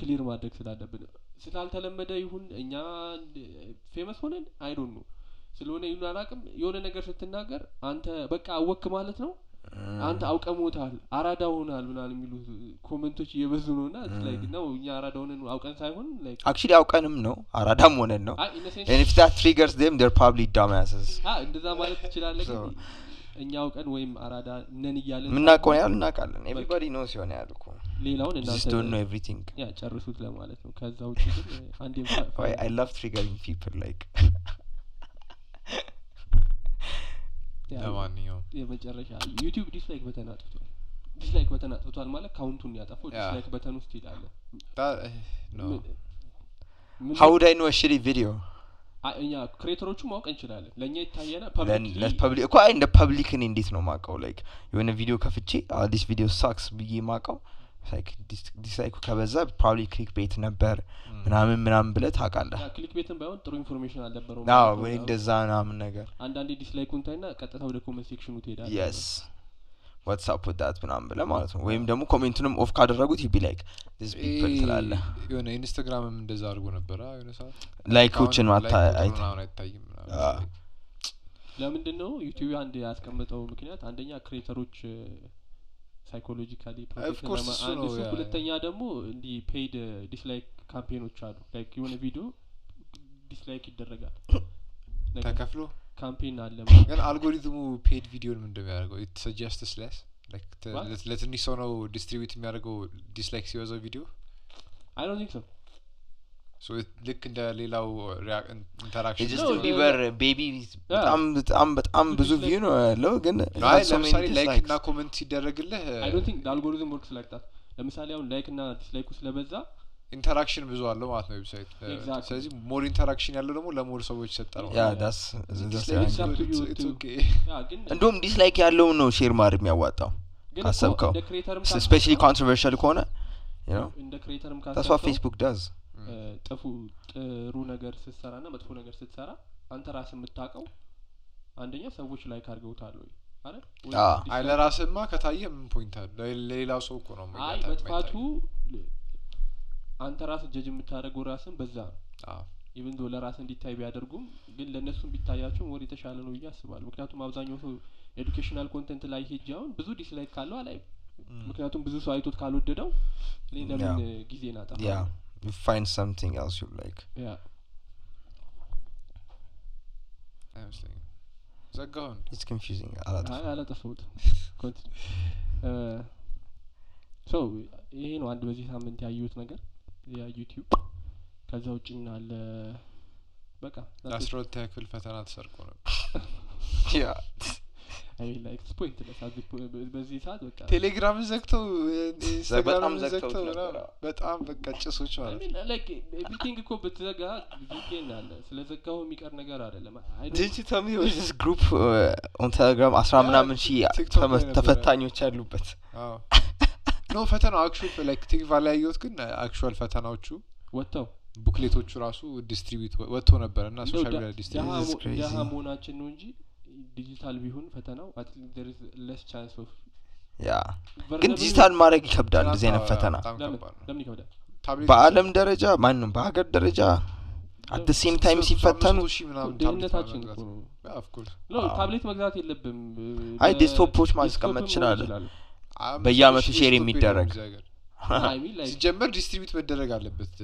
ክሊር ማድረግ ስላለብን ስላልተለመደ ይሁን እኛ ፌመስ ሆነን አይ ዶንት ኖ ስለሆነ ይሁን አላውቅም የሆነ ነገር ስትናገር አንተ በቃ አወክ ማለት ነው አንተ አውቀሞታል አራዳ ሆናል ምናል የሚሉ ኮሜንቶች እየበዙ ነውና ላይክ ነው እኛ አራዳ ሆነን አውቀን ሳይሆን ላይክ አክቹሊ አውቀንም ነው አራዳም ሆነን ነው and if that triggers them they're probably dumbasses አ እንደዛ ማለት ይችላል ግን እኛ አውቀን ወይም አራዳ ነን ይያለን ምናቆን ያልናቃለን everybody knows ይሆነ ያልኩ ሌላውን እናንተ don't know everything ያ ጨርሱት ለማለት ነው ከዛው እቺ አንዴ I love triggering people like ያማኒዮ የመጨረሻ YouTube dislike button አጥቷል dislike button አጥቷል ማለት ካውንቱን ያጠፋው dislike button ውስጥ ይላል no how would I know a shitty video አኛ ክሬተሮቹ ማወቅ እንችላለን ለኛ ይታየና ፐብሊክ ለፐብሊክ እኮ አይ እንደ ፐብሊክ እኔ እንዴት ነው ማቀው ላይክ የሆነ ቪዲዮ ከፍቼ this video sucks ብዬ ማቀው like this dislike ከበዛ probably clickbait ነበር ምናምን ምናምን ብለ ታቃለህ clickbaitን ባይሆን ጥሩ ኢንፎርሜሽን አልነበረው ነው አዎ ወይ እንደዛ ምናምን ነገር አንዳንዴ dislikeን ታይና ቀጥታ ወደ comment section ትሄዳለህ yes what's up with that ምናምን ብለ ማለት ነው ወይም ደግሞ ኮሜንቱንም ኦፍ ካደረጉት you be like this people ትላለህ የሆነ ኢንስታግራምም እንደዛ አድርጎ ነበር አዎ የሆነ ሰዓት ላይኮችን ማታ አይታይም ለምንድን ነው YouTube አንድ ያስቀመጠው ምክንያት አንደኛ ክሬተሮች psychologically professional and so ሁለተኛ ደግሞ እንዲ paid dislike ካምፔኖች አሉ like የሆነ ቪዲዮ dislike ይደረጋል ተከፍሎ ካምፔን አለ ማለት ግን አልጎሪዝሙ paid video ምን እንደሚያደርገው it suggests less like let me so know distribute የሚያደርገው dislike ሲወዛ ቪዲዮ I don't think so so it look the ሌላው interaction is just liver baby በጣም በጣም በጣም ብዙ view ነው ያለው ግን ለምሳሌ ላይክ እና ኮሜንት ሲደረግልህ I don't think the algorithm works like that ለምሳሌ አሁን ላይክ እና ዲስላይክ ውስጥ ለበዛ interaction ብዙ አለው ማለት ነው ዌብሳይት ስለዚህ more interaction ያለው ደግሞ ለሞር ሰዎች ይሰጣል ያ that's it's okay እንደውም ዲስላይክ ያለው ነው ሼር ማድረግ የሚያዋጣው ካሰብከው especially controversial ከሆነ you know in the creator that's what Facebook does ጥፉ ጥሩ ነገር ስትሰራና መጥፎ ነገር ስትሰራ አንተ ራስህ የምታውቀው አንደኛ ሰዎች ላይክ አድርገውታል ወይ አይደል አይ ለራስህማ ከታየም ፖይንት አለ ሌላው ሰው እኮ ነው የሚያታየው አይ በጥፋቱ አንተ ራስህ ጀጅ የምታደርገው ራስህን በዛ አዎ ኢቭን ዶ ለራስህ እንዲታይ ቢያደርጉም ግን ለነሱም ቢታያቸው ወሬ ተሻለ ነው ይያስባል ምክንያቱም አብዛኛው ሰው ኤጁኬሽናል ኮንተንት ላይ ሄጃው ብዙ ዲስላይክ ካለው አላይ ምክንያቱም ብዙ ሰው አይቶት ካልወደደው ለምን ጊዜና ታጣ ያ you find something else you like yeah I was thinking is that gone it's confusing a lot a lot of food good uh so you know and በዚህ ሳምንት ያዩት ነገር ያ YouTube ከዛው ጭናል በቃ አስራ ሁለት ያክል ፈተና ተሰርቆ ነበር ያ ቴሌግራም ዘግተው በጣም ዘግተው በጣም በቃ ጭሶች ማለት ነው። ላይክ ኤቭሪቲንግ እኮ በተዘጋ ቪኬናል ስለዘጋው የሚቀር ነገር አይደለም። ዲጂታል ሚውዚክ ግሩፕ ኦን ቴሌግራም አስራ ምናምን ሺህ ተፈታኞች ያሉበት አዎ ነው ፈተናው አክቹዋሊ ላይክ ቲክቫል ያዩት ግን አክቹዋል ፈተናዎቹ ወጣው ቡክሌቶቹ ራሱ ዲስትሪቢዩት ወጥቶ ነበር እና ሶሻል ሚዲያ ዲስትሪቢዩት ያሃ ሞናችን ነው እንጂ ዲጂታል ቢሆን ፈተናው አትሊስት there is less chance of ያ ግን ዲጂታል ማድረግ ይከብዳል። እንደዚህ አይነት ፈተና ለምን ይከብዳል? በአለም ደረጃ ማንንም በሀገር ደረጃ at the same time ሲፈተኑ ደንነታችን ነው of course no ታብሌት መግዛት የለብም አይ ዴስክቶፕ ማስቀመጥ ይችላል በየአመቱ ሼር የሚደረግ ሲጀመር ዲስትሪቢዩት መደረግ አለበት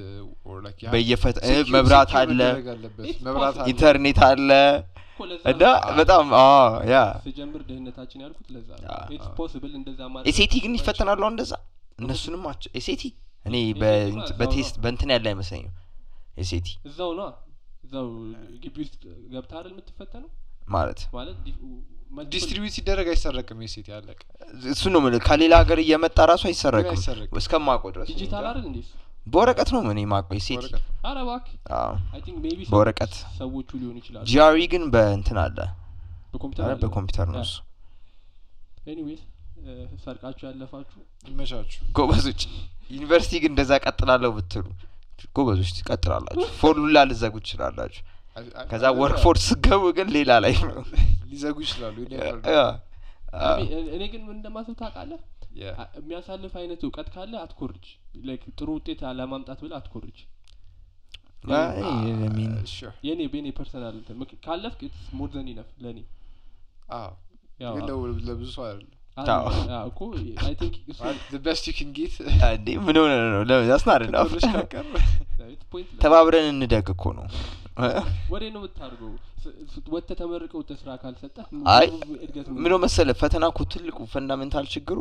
or like ያ በየፈት መብራት አለ መብራት አለ ኢንተርኔት አለ እንደ በጣም አዎ ያ ሲጀምር ደህነታችን ያልኩት ለዛ ኢትስ ፖሲብል እንደዛ ማለት ኤሲቲ ግን ይፈተናሉ እንደዛ እነሱንም አጭ ኤሲቲ እኔ በቴስት በእንትን ያለ አይመስለኝም። ኤሲቲ እዛው ነው እዛው ግብዩት ገብታ አይደል የምትፈተነው ማለት ማለት ዲስትሪቢዩት ሲደረግ አይሰረቅም። ኤሲቲ አለቀ እሱ ነው ማለት ከሌላ ሀገር እየመጣ ራሱ አይሰረቅም እስከማውቀው ድረስ ዲጂታል አይደል እንዴ ቦረቀት ነው ምን ይማቆ ኤሲቲ አረባክ አዎ አይ ቲንክ ሜቢ ቦረቀት ሰዎቹ ሊሆን ይችላል። ጂአሪ ግን በእንትን አለ በኮምፒውተር በኮምፒውተር ነው እሱ ኤኒዌይስ ሰርቃችሁ ያለፋችሁ ይመሻችሁ ጎበዞች። ዩኒቨርሲቲ ግን እንደዛ ቀጥላለሁ ብትሉ ጎበዞች ትቀጥላላችሁ ፎርሙላ ለዘጉ ይችላላችሁ ከዛ ወርክ ፎርስ ገቡ ግን ሌላ ላይ ነው ሊዘጉ ይችላሉ ይደርዳሉ አይ እኔ ግን እንደማሰብ ታውቃለህ የሚያሳልፍ አይነት እውቀት ካለ አትኮርጅ ላይክ ጥሩ ውጤት ለማምጣት ብለህ አትኮርጅ አይ ለምን የኔ በኔ ፐርሰናል እንት ካለፍክ ኢትስ ሞር ዘን ኢነፍ ለኔ አዎ ግን ለብዙ ሰው አይደል አዎ እኮ አይ ቲንክ ኢትስ ዘ ቤስት ዩ ካን ጌት አዲ ኖ ኖ ኖ ኖ that's not enough ተባብረን እንደግ እኮ ነው ወሬ ነው የምታርገው ወጥተ ተመርቀው ተስራ ካልሰጠ ምን ነው መሰለ ፈተና እኮ ትልቁ ፈንዳሜንታል ችግሩ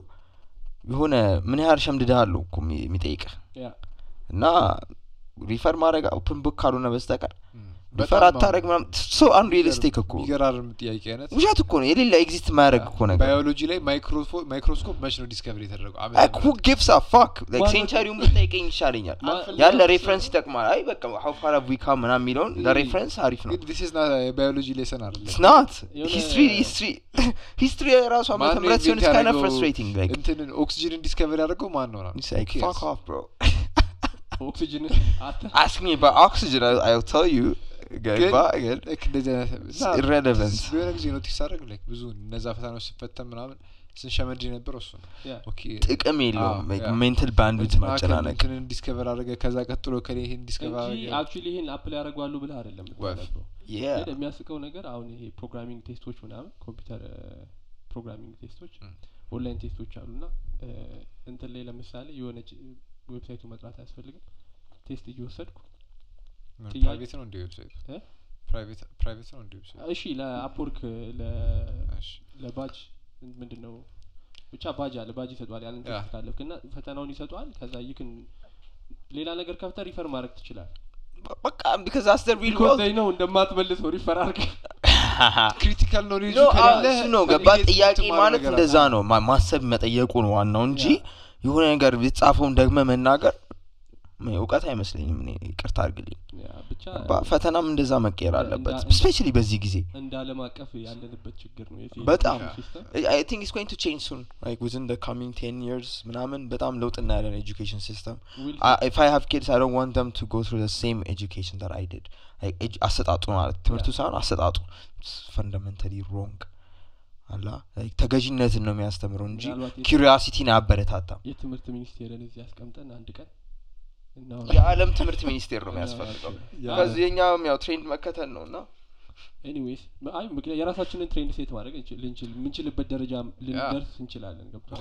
የሆነ ምን ያህል ሸምድዳሉ እኮ የሚጠይቅ እና ሪፈር ማድረግ ኦፕን ቡክ ካልሆነ በስተቀር ሪፈር አታረግ ማለት ሶ አንሪሊስቲክ እኮ ይገራርም ጥያቄ አይነት ውሸት እኮ ነው የሌላ ኤግዚስት ማድረግ እኮ ነገር ባዮሎጂ ላይ ማይክሮፎን ማይክሮስኮፕ መቼ ነው ዲስከቨሪ የተደረገው? አይ who gives a fuck like ሴንቸሪውም ብጠይቀኝ ይሻለኛል ያለ ሬፈረንስ ይጠቅማል። አይ በቃ how far have we come እና ሚሊዮን ለሬፈረንስ አሪፍ ነው። this is not a biology lesson አይደለም it's not history history history ራሱ ማለት ምራሲዮን is kind of frustrating like እንትን ኦክሲጅን ዲስከቨሪ አደረገው ማን ነው? fuck off bro oxygen ask me about oxygen I, i'll tell you okay but again it's irrelevant ቢሆን ጊዜ ነው ተሳረግ like ብዙ ነዛ ፈታኖች ሲፈተም ምናምን ስንሸመድ ነበር እሱ okay ጥቅም የለውም ሜንታል ባንድዊድዝ ማጨናነቅ እንትን ዲስከቨር አድርገህ ከዛ ቀጥሎ ከሌ ይሄን ዲስከቨር አድርገህ actually ይሄን አፕላይ አደርጋሉ ብለህ አይደለም ይሄ የሚያስቀው ነገር አሁን ይሄ ፕሮግራሚንግ ቴስቶች ምናምን ኮምፒውተር ፕሮግራሚንግ ቴስቶች ኦንላይን ቴስቶች አሉና እንትን ላይ ለምሳሌ የሆነ ዌብሳይቱ መጥራት ያስፈልጋል ቴስት እየወሰድኩ ፕራይቬት ነው እንደ ዌብሳይት እ ፕራይቬት ፕራይቬት ነው እንደ ዌብሳይት እሺ ለአፕወርክ ለ ለባጅ ምንድነው ብቻ ባጅ አለ ባጅ ይሰጣል ያንን ቴስት ካለፍክና ፈተናውን ይሰጣል ከዛ ይክን ሌላ ነገር ከፍተህ ሪፈር ማድረግ ትችላለህ በቃ because that's the real world ነው እንደማትመልሰው ሪፈር አድርግ ክሪቲካል ኖሌጅ ካለ ነው ገባ ጥያቄ ማለት እንደዛ ነው ማሰብ መጠየቁ ነው ዋናው እንጂ የሆነ ነገር ቢጻፈው ደግመ መናገር መውቀት አይመስልኝም። እኔ ይቅርታ አድርግልኝ ብቻ ፈተናም እንደዛ መቀየር አለበት ስፔሻሊ በዚህ ጊዜ እንዳለም አቀፍ ያለንበት ችግር ነው የፊት በጣም I think it's going to change soon like within the coming ten years ምናምን በጣም ለውጥ እናያለን education system uh, if I have kids I don't want them to go through the same education that I did አሰጣጡ ማለት ትምህርቱ ሳይሆን አሰጣጡ fundamentally wrong አላ አይ ተገዥነትን ነው የሚያስተምረው እንጂ curiosity-ን አበረታታም። የትምህርት ሚኒስቴርን እዚህ አስቀምጠን አንድ ቀን ነው የዓለም ትምህርት ሚኒስቴር ነው የሚያስፈልገው ስለዚህ የኛም ያው ትሬንድ መከተል ነውና ኤኒዌይስ አይ ምክንያቱም የራሳችንን ትሬንድ ሴት ማድረግ እንችል ምንችልበት ደረጃ ልንደርስ እንችላለን ገብቷል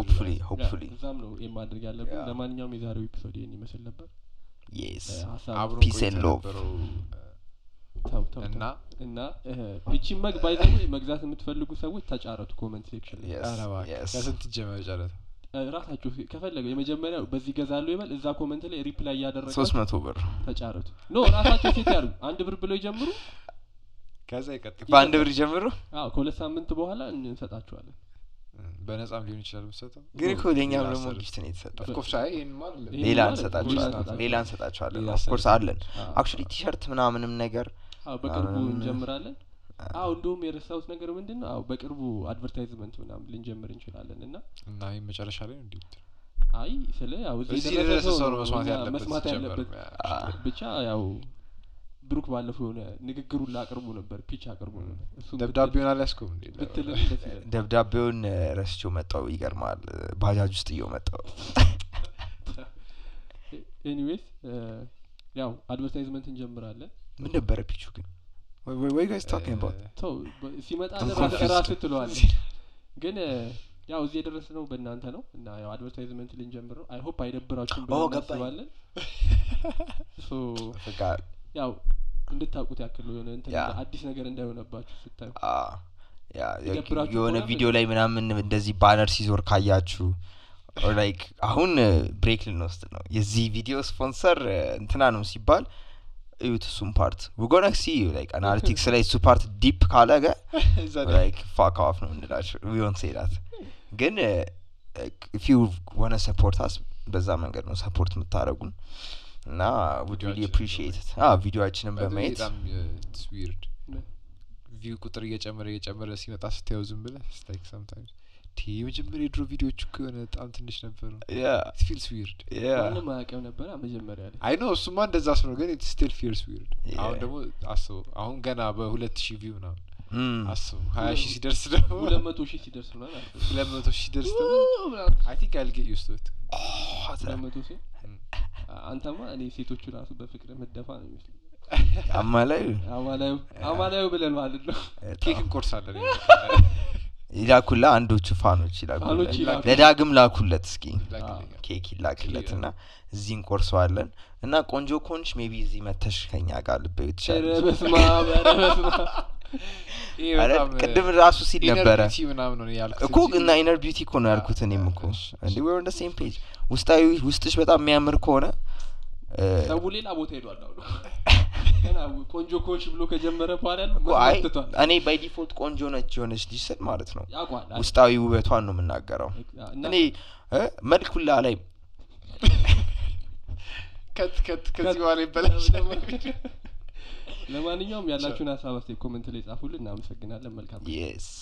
hopefully hopefully እዛም ነው የማድረግ ያለብን። ለማንኛውም የዛሬው ኤፒሶድ ይሄን ይመስል ነበር yes peace and love እና እና እቺ መግባይ ዘመድ መግዛት የምትፈልጉ ሰዎች ተጫረቱ ኮሜንት ሴክሽን ላይ አራባ ያሰንት ጀመረቻለሁ ራሳችሁ ከፈለገው የመጀመሪያው በዚህ ገዛለው ይበል እዛ ኮሜንት ላይ ሪፕላይ ያደረጋችሁ three hundred ብር ተጫረቱ ኖ ራሳችሁ ሴት ያርጉ አንድ ብር ብለው ይጀምሩ ከዛ ይከተል በአንድ ብር ጀምሩ አዎ ከሁለት ሳምንት በኋላ እንፈታቸዋለን በነጻም ሊሆን ይችላል መሰለኝ ግን እኮ ለኛም ደግሞ ጊፍት ነው የተሰጠው ኦፍ ኮርስ አይ እንማር ሌላ እንሰጣቸዋለን ሌላ እንሰጣቸዋለን ኦፍ ኮርስ አለን አክቹሊ ቲሸርት ምናምንም ነገር አዎ በቅርቡ እንጀምራለን አው እንደውም የረሳውት ነገር ምንድነው? አው በቅርቡ አድቨርታይዝመንት ምናምን ልንጀምር እንችላለን እና እና ይሄ መጨረሻ ላይ እንዴት አይ ስለ ያው እዚህ ደረሰው ነው መስማት ያለበት መስማት ያለበት ብቻ ያው ብሩክ ባለፈው የሆነ ንግግሩን ላቀርቡ ነበር ፒች አቀርቡ ነበር እሱ ደብዳቤውን አላስኩም እንዴ ደብዳቤውን ረስቼው መጣው ይገርማል ባጃጅ ውስጥ ይየው መጣው ኤኒዌይስ ያው አድቨርታይዝመንት እንጀምራለን ምን ነበር ፒቹ ግን What were you guys talking about? So, ሲመጣ ለራስ ተጥሏል። ግን ያው እዚህ ደረስነው በእናንተ ነው እና ያው አድቨርታይዝመንት ልንጀምር ነው። I hope አይደብራችሁም ብለናል። So, ያው እንድታውቁት ያክል የሆነ እንትን አዲስ ነገር እንዳይሆነባችሁ ስታዩ አዎ ያ የሆነ ቪዲዮ ላይ ምናምን እንደዚህ ባነር ሲዞር ካያችሁ or like አሁን ብሬክ ልንወስድ ነው። የዚህ ቪዲዮ ስፖንሰር እንትና ነው ሲባል you to some part we're going to see you like analytics ላይ some part deep ካለገ like fuck off no we won't say that ግን like, if you want to support us በዛ መንገድ ነው support መታረጉን እና would really appreciate it ah ቪዲዮአችንን በማየት it's weird view ቁጥር እየጨመረ እየጨመረ ሲመጣ ስታየው ዝም ብለህ like sometimes ቲም ጀምሪ ድሮ ቪዲዮቹ ከሆነ በጣም ትንሽ ነበሩ ያ it feels weird ያ ምንም ማቀው ነበር አመጀመሪያ ላይ አይ ኖ እሱማ እንደዛስ ነው ግን it still feels weird አሁን ደግሞ አስቡ አሁን ገና በ2000 ቪው ነው አስቡ ሃያ ሺህ ሲደርስ ደግሞ ሁለት መቶ ሺህ ሲደርስ ነው ሁለት መቶ ሺህ ሲደርስ ደግሞ I think I'll get used to it ሁለት መቶ ሺህ አንተማ እኔ ሴቶቹ ራሱ በፍቅር መደፋ ነው ይመስል አማላዩ አማላዩ አማላዩ ብለን ማለት ነው ቴክን ኮርስ አለ ነው ይላኩላ አንዶቹ ፋኖች ይላኩላ ለዳግም ላኩለት እስኪ ኬክ ይላክለትና እዚህን ቆርሰዋለን እና ቆንጆ ኮንሽ ሜቢ እዚህ መተሽከኛ ጋር ልበይ ይችላል በስማ በስማ አረ ቅድም ራሱ ሲል ነበር እኮ እና ኢነር ቢዩቲ እኮ ነው ያልኩት እኔም እኮ and we were on the same page ውስጣዊ ውስጥሽ በጣም የሚያምር ከሆነ ሰው ሌላ ቦታ ሄዷል አሁን እና ቆንጆ ኮንሽ ብሎ ከጀመረ በኋላ ነው እኔ ባይ ዲፎልት ቆንጆ ነች ሆነሽ ዲሰል ማለት ነው ውስጣዊ ውበቷን ነው የምናገረው እኔ መልኩላ ላይ ከት ከት ከዚህ ዋለ ይበላሽ ለማንኛውም ያላችሁን ሐሳብ እስቲ ኮሜንት ላይ ጻፉልን እናመሰግናለን መልካም yes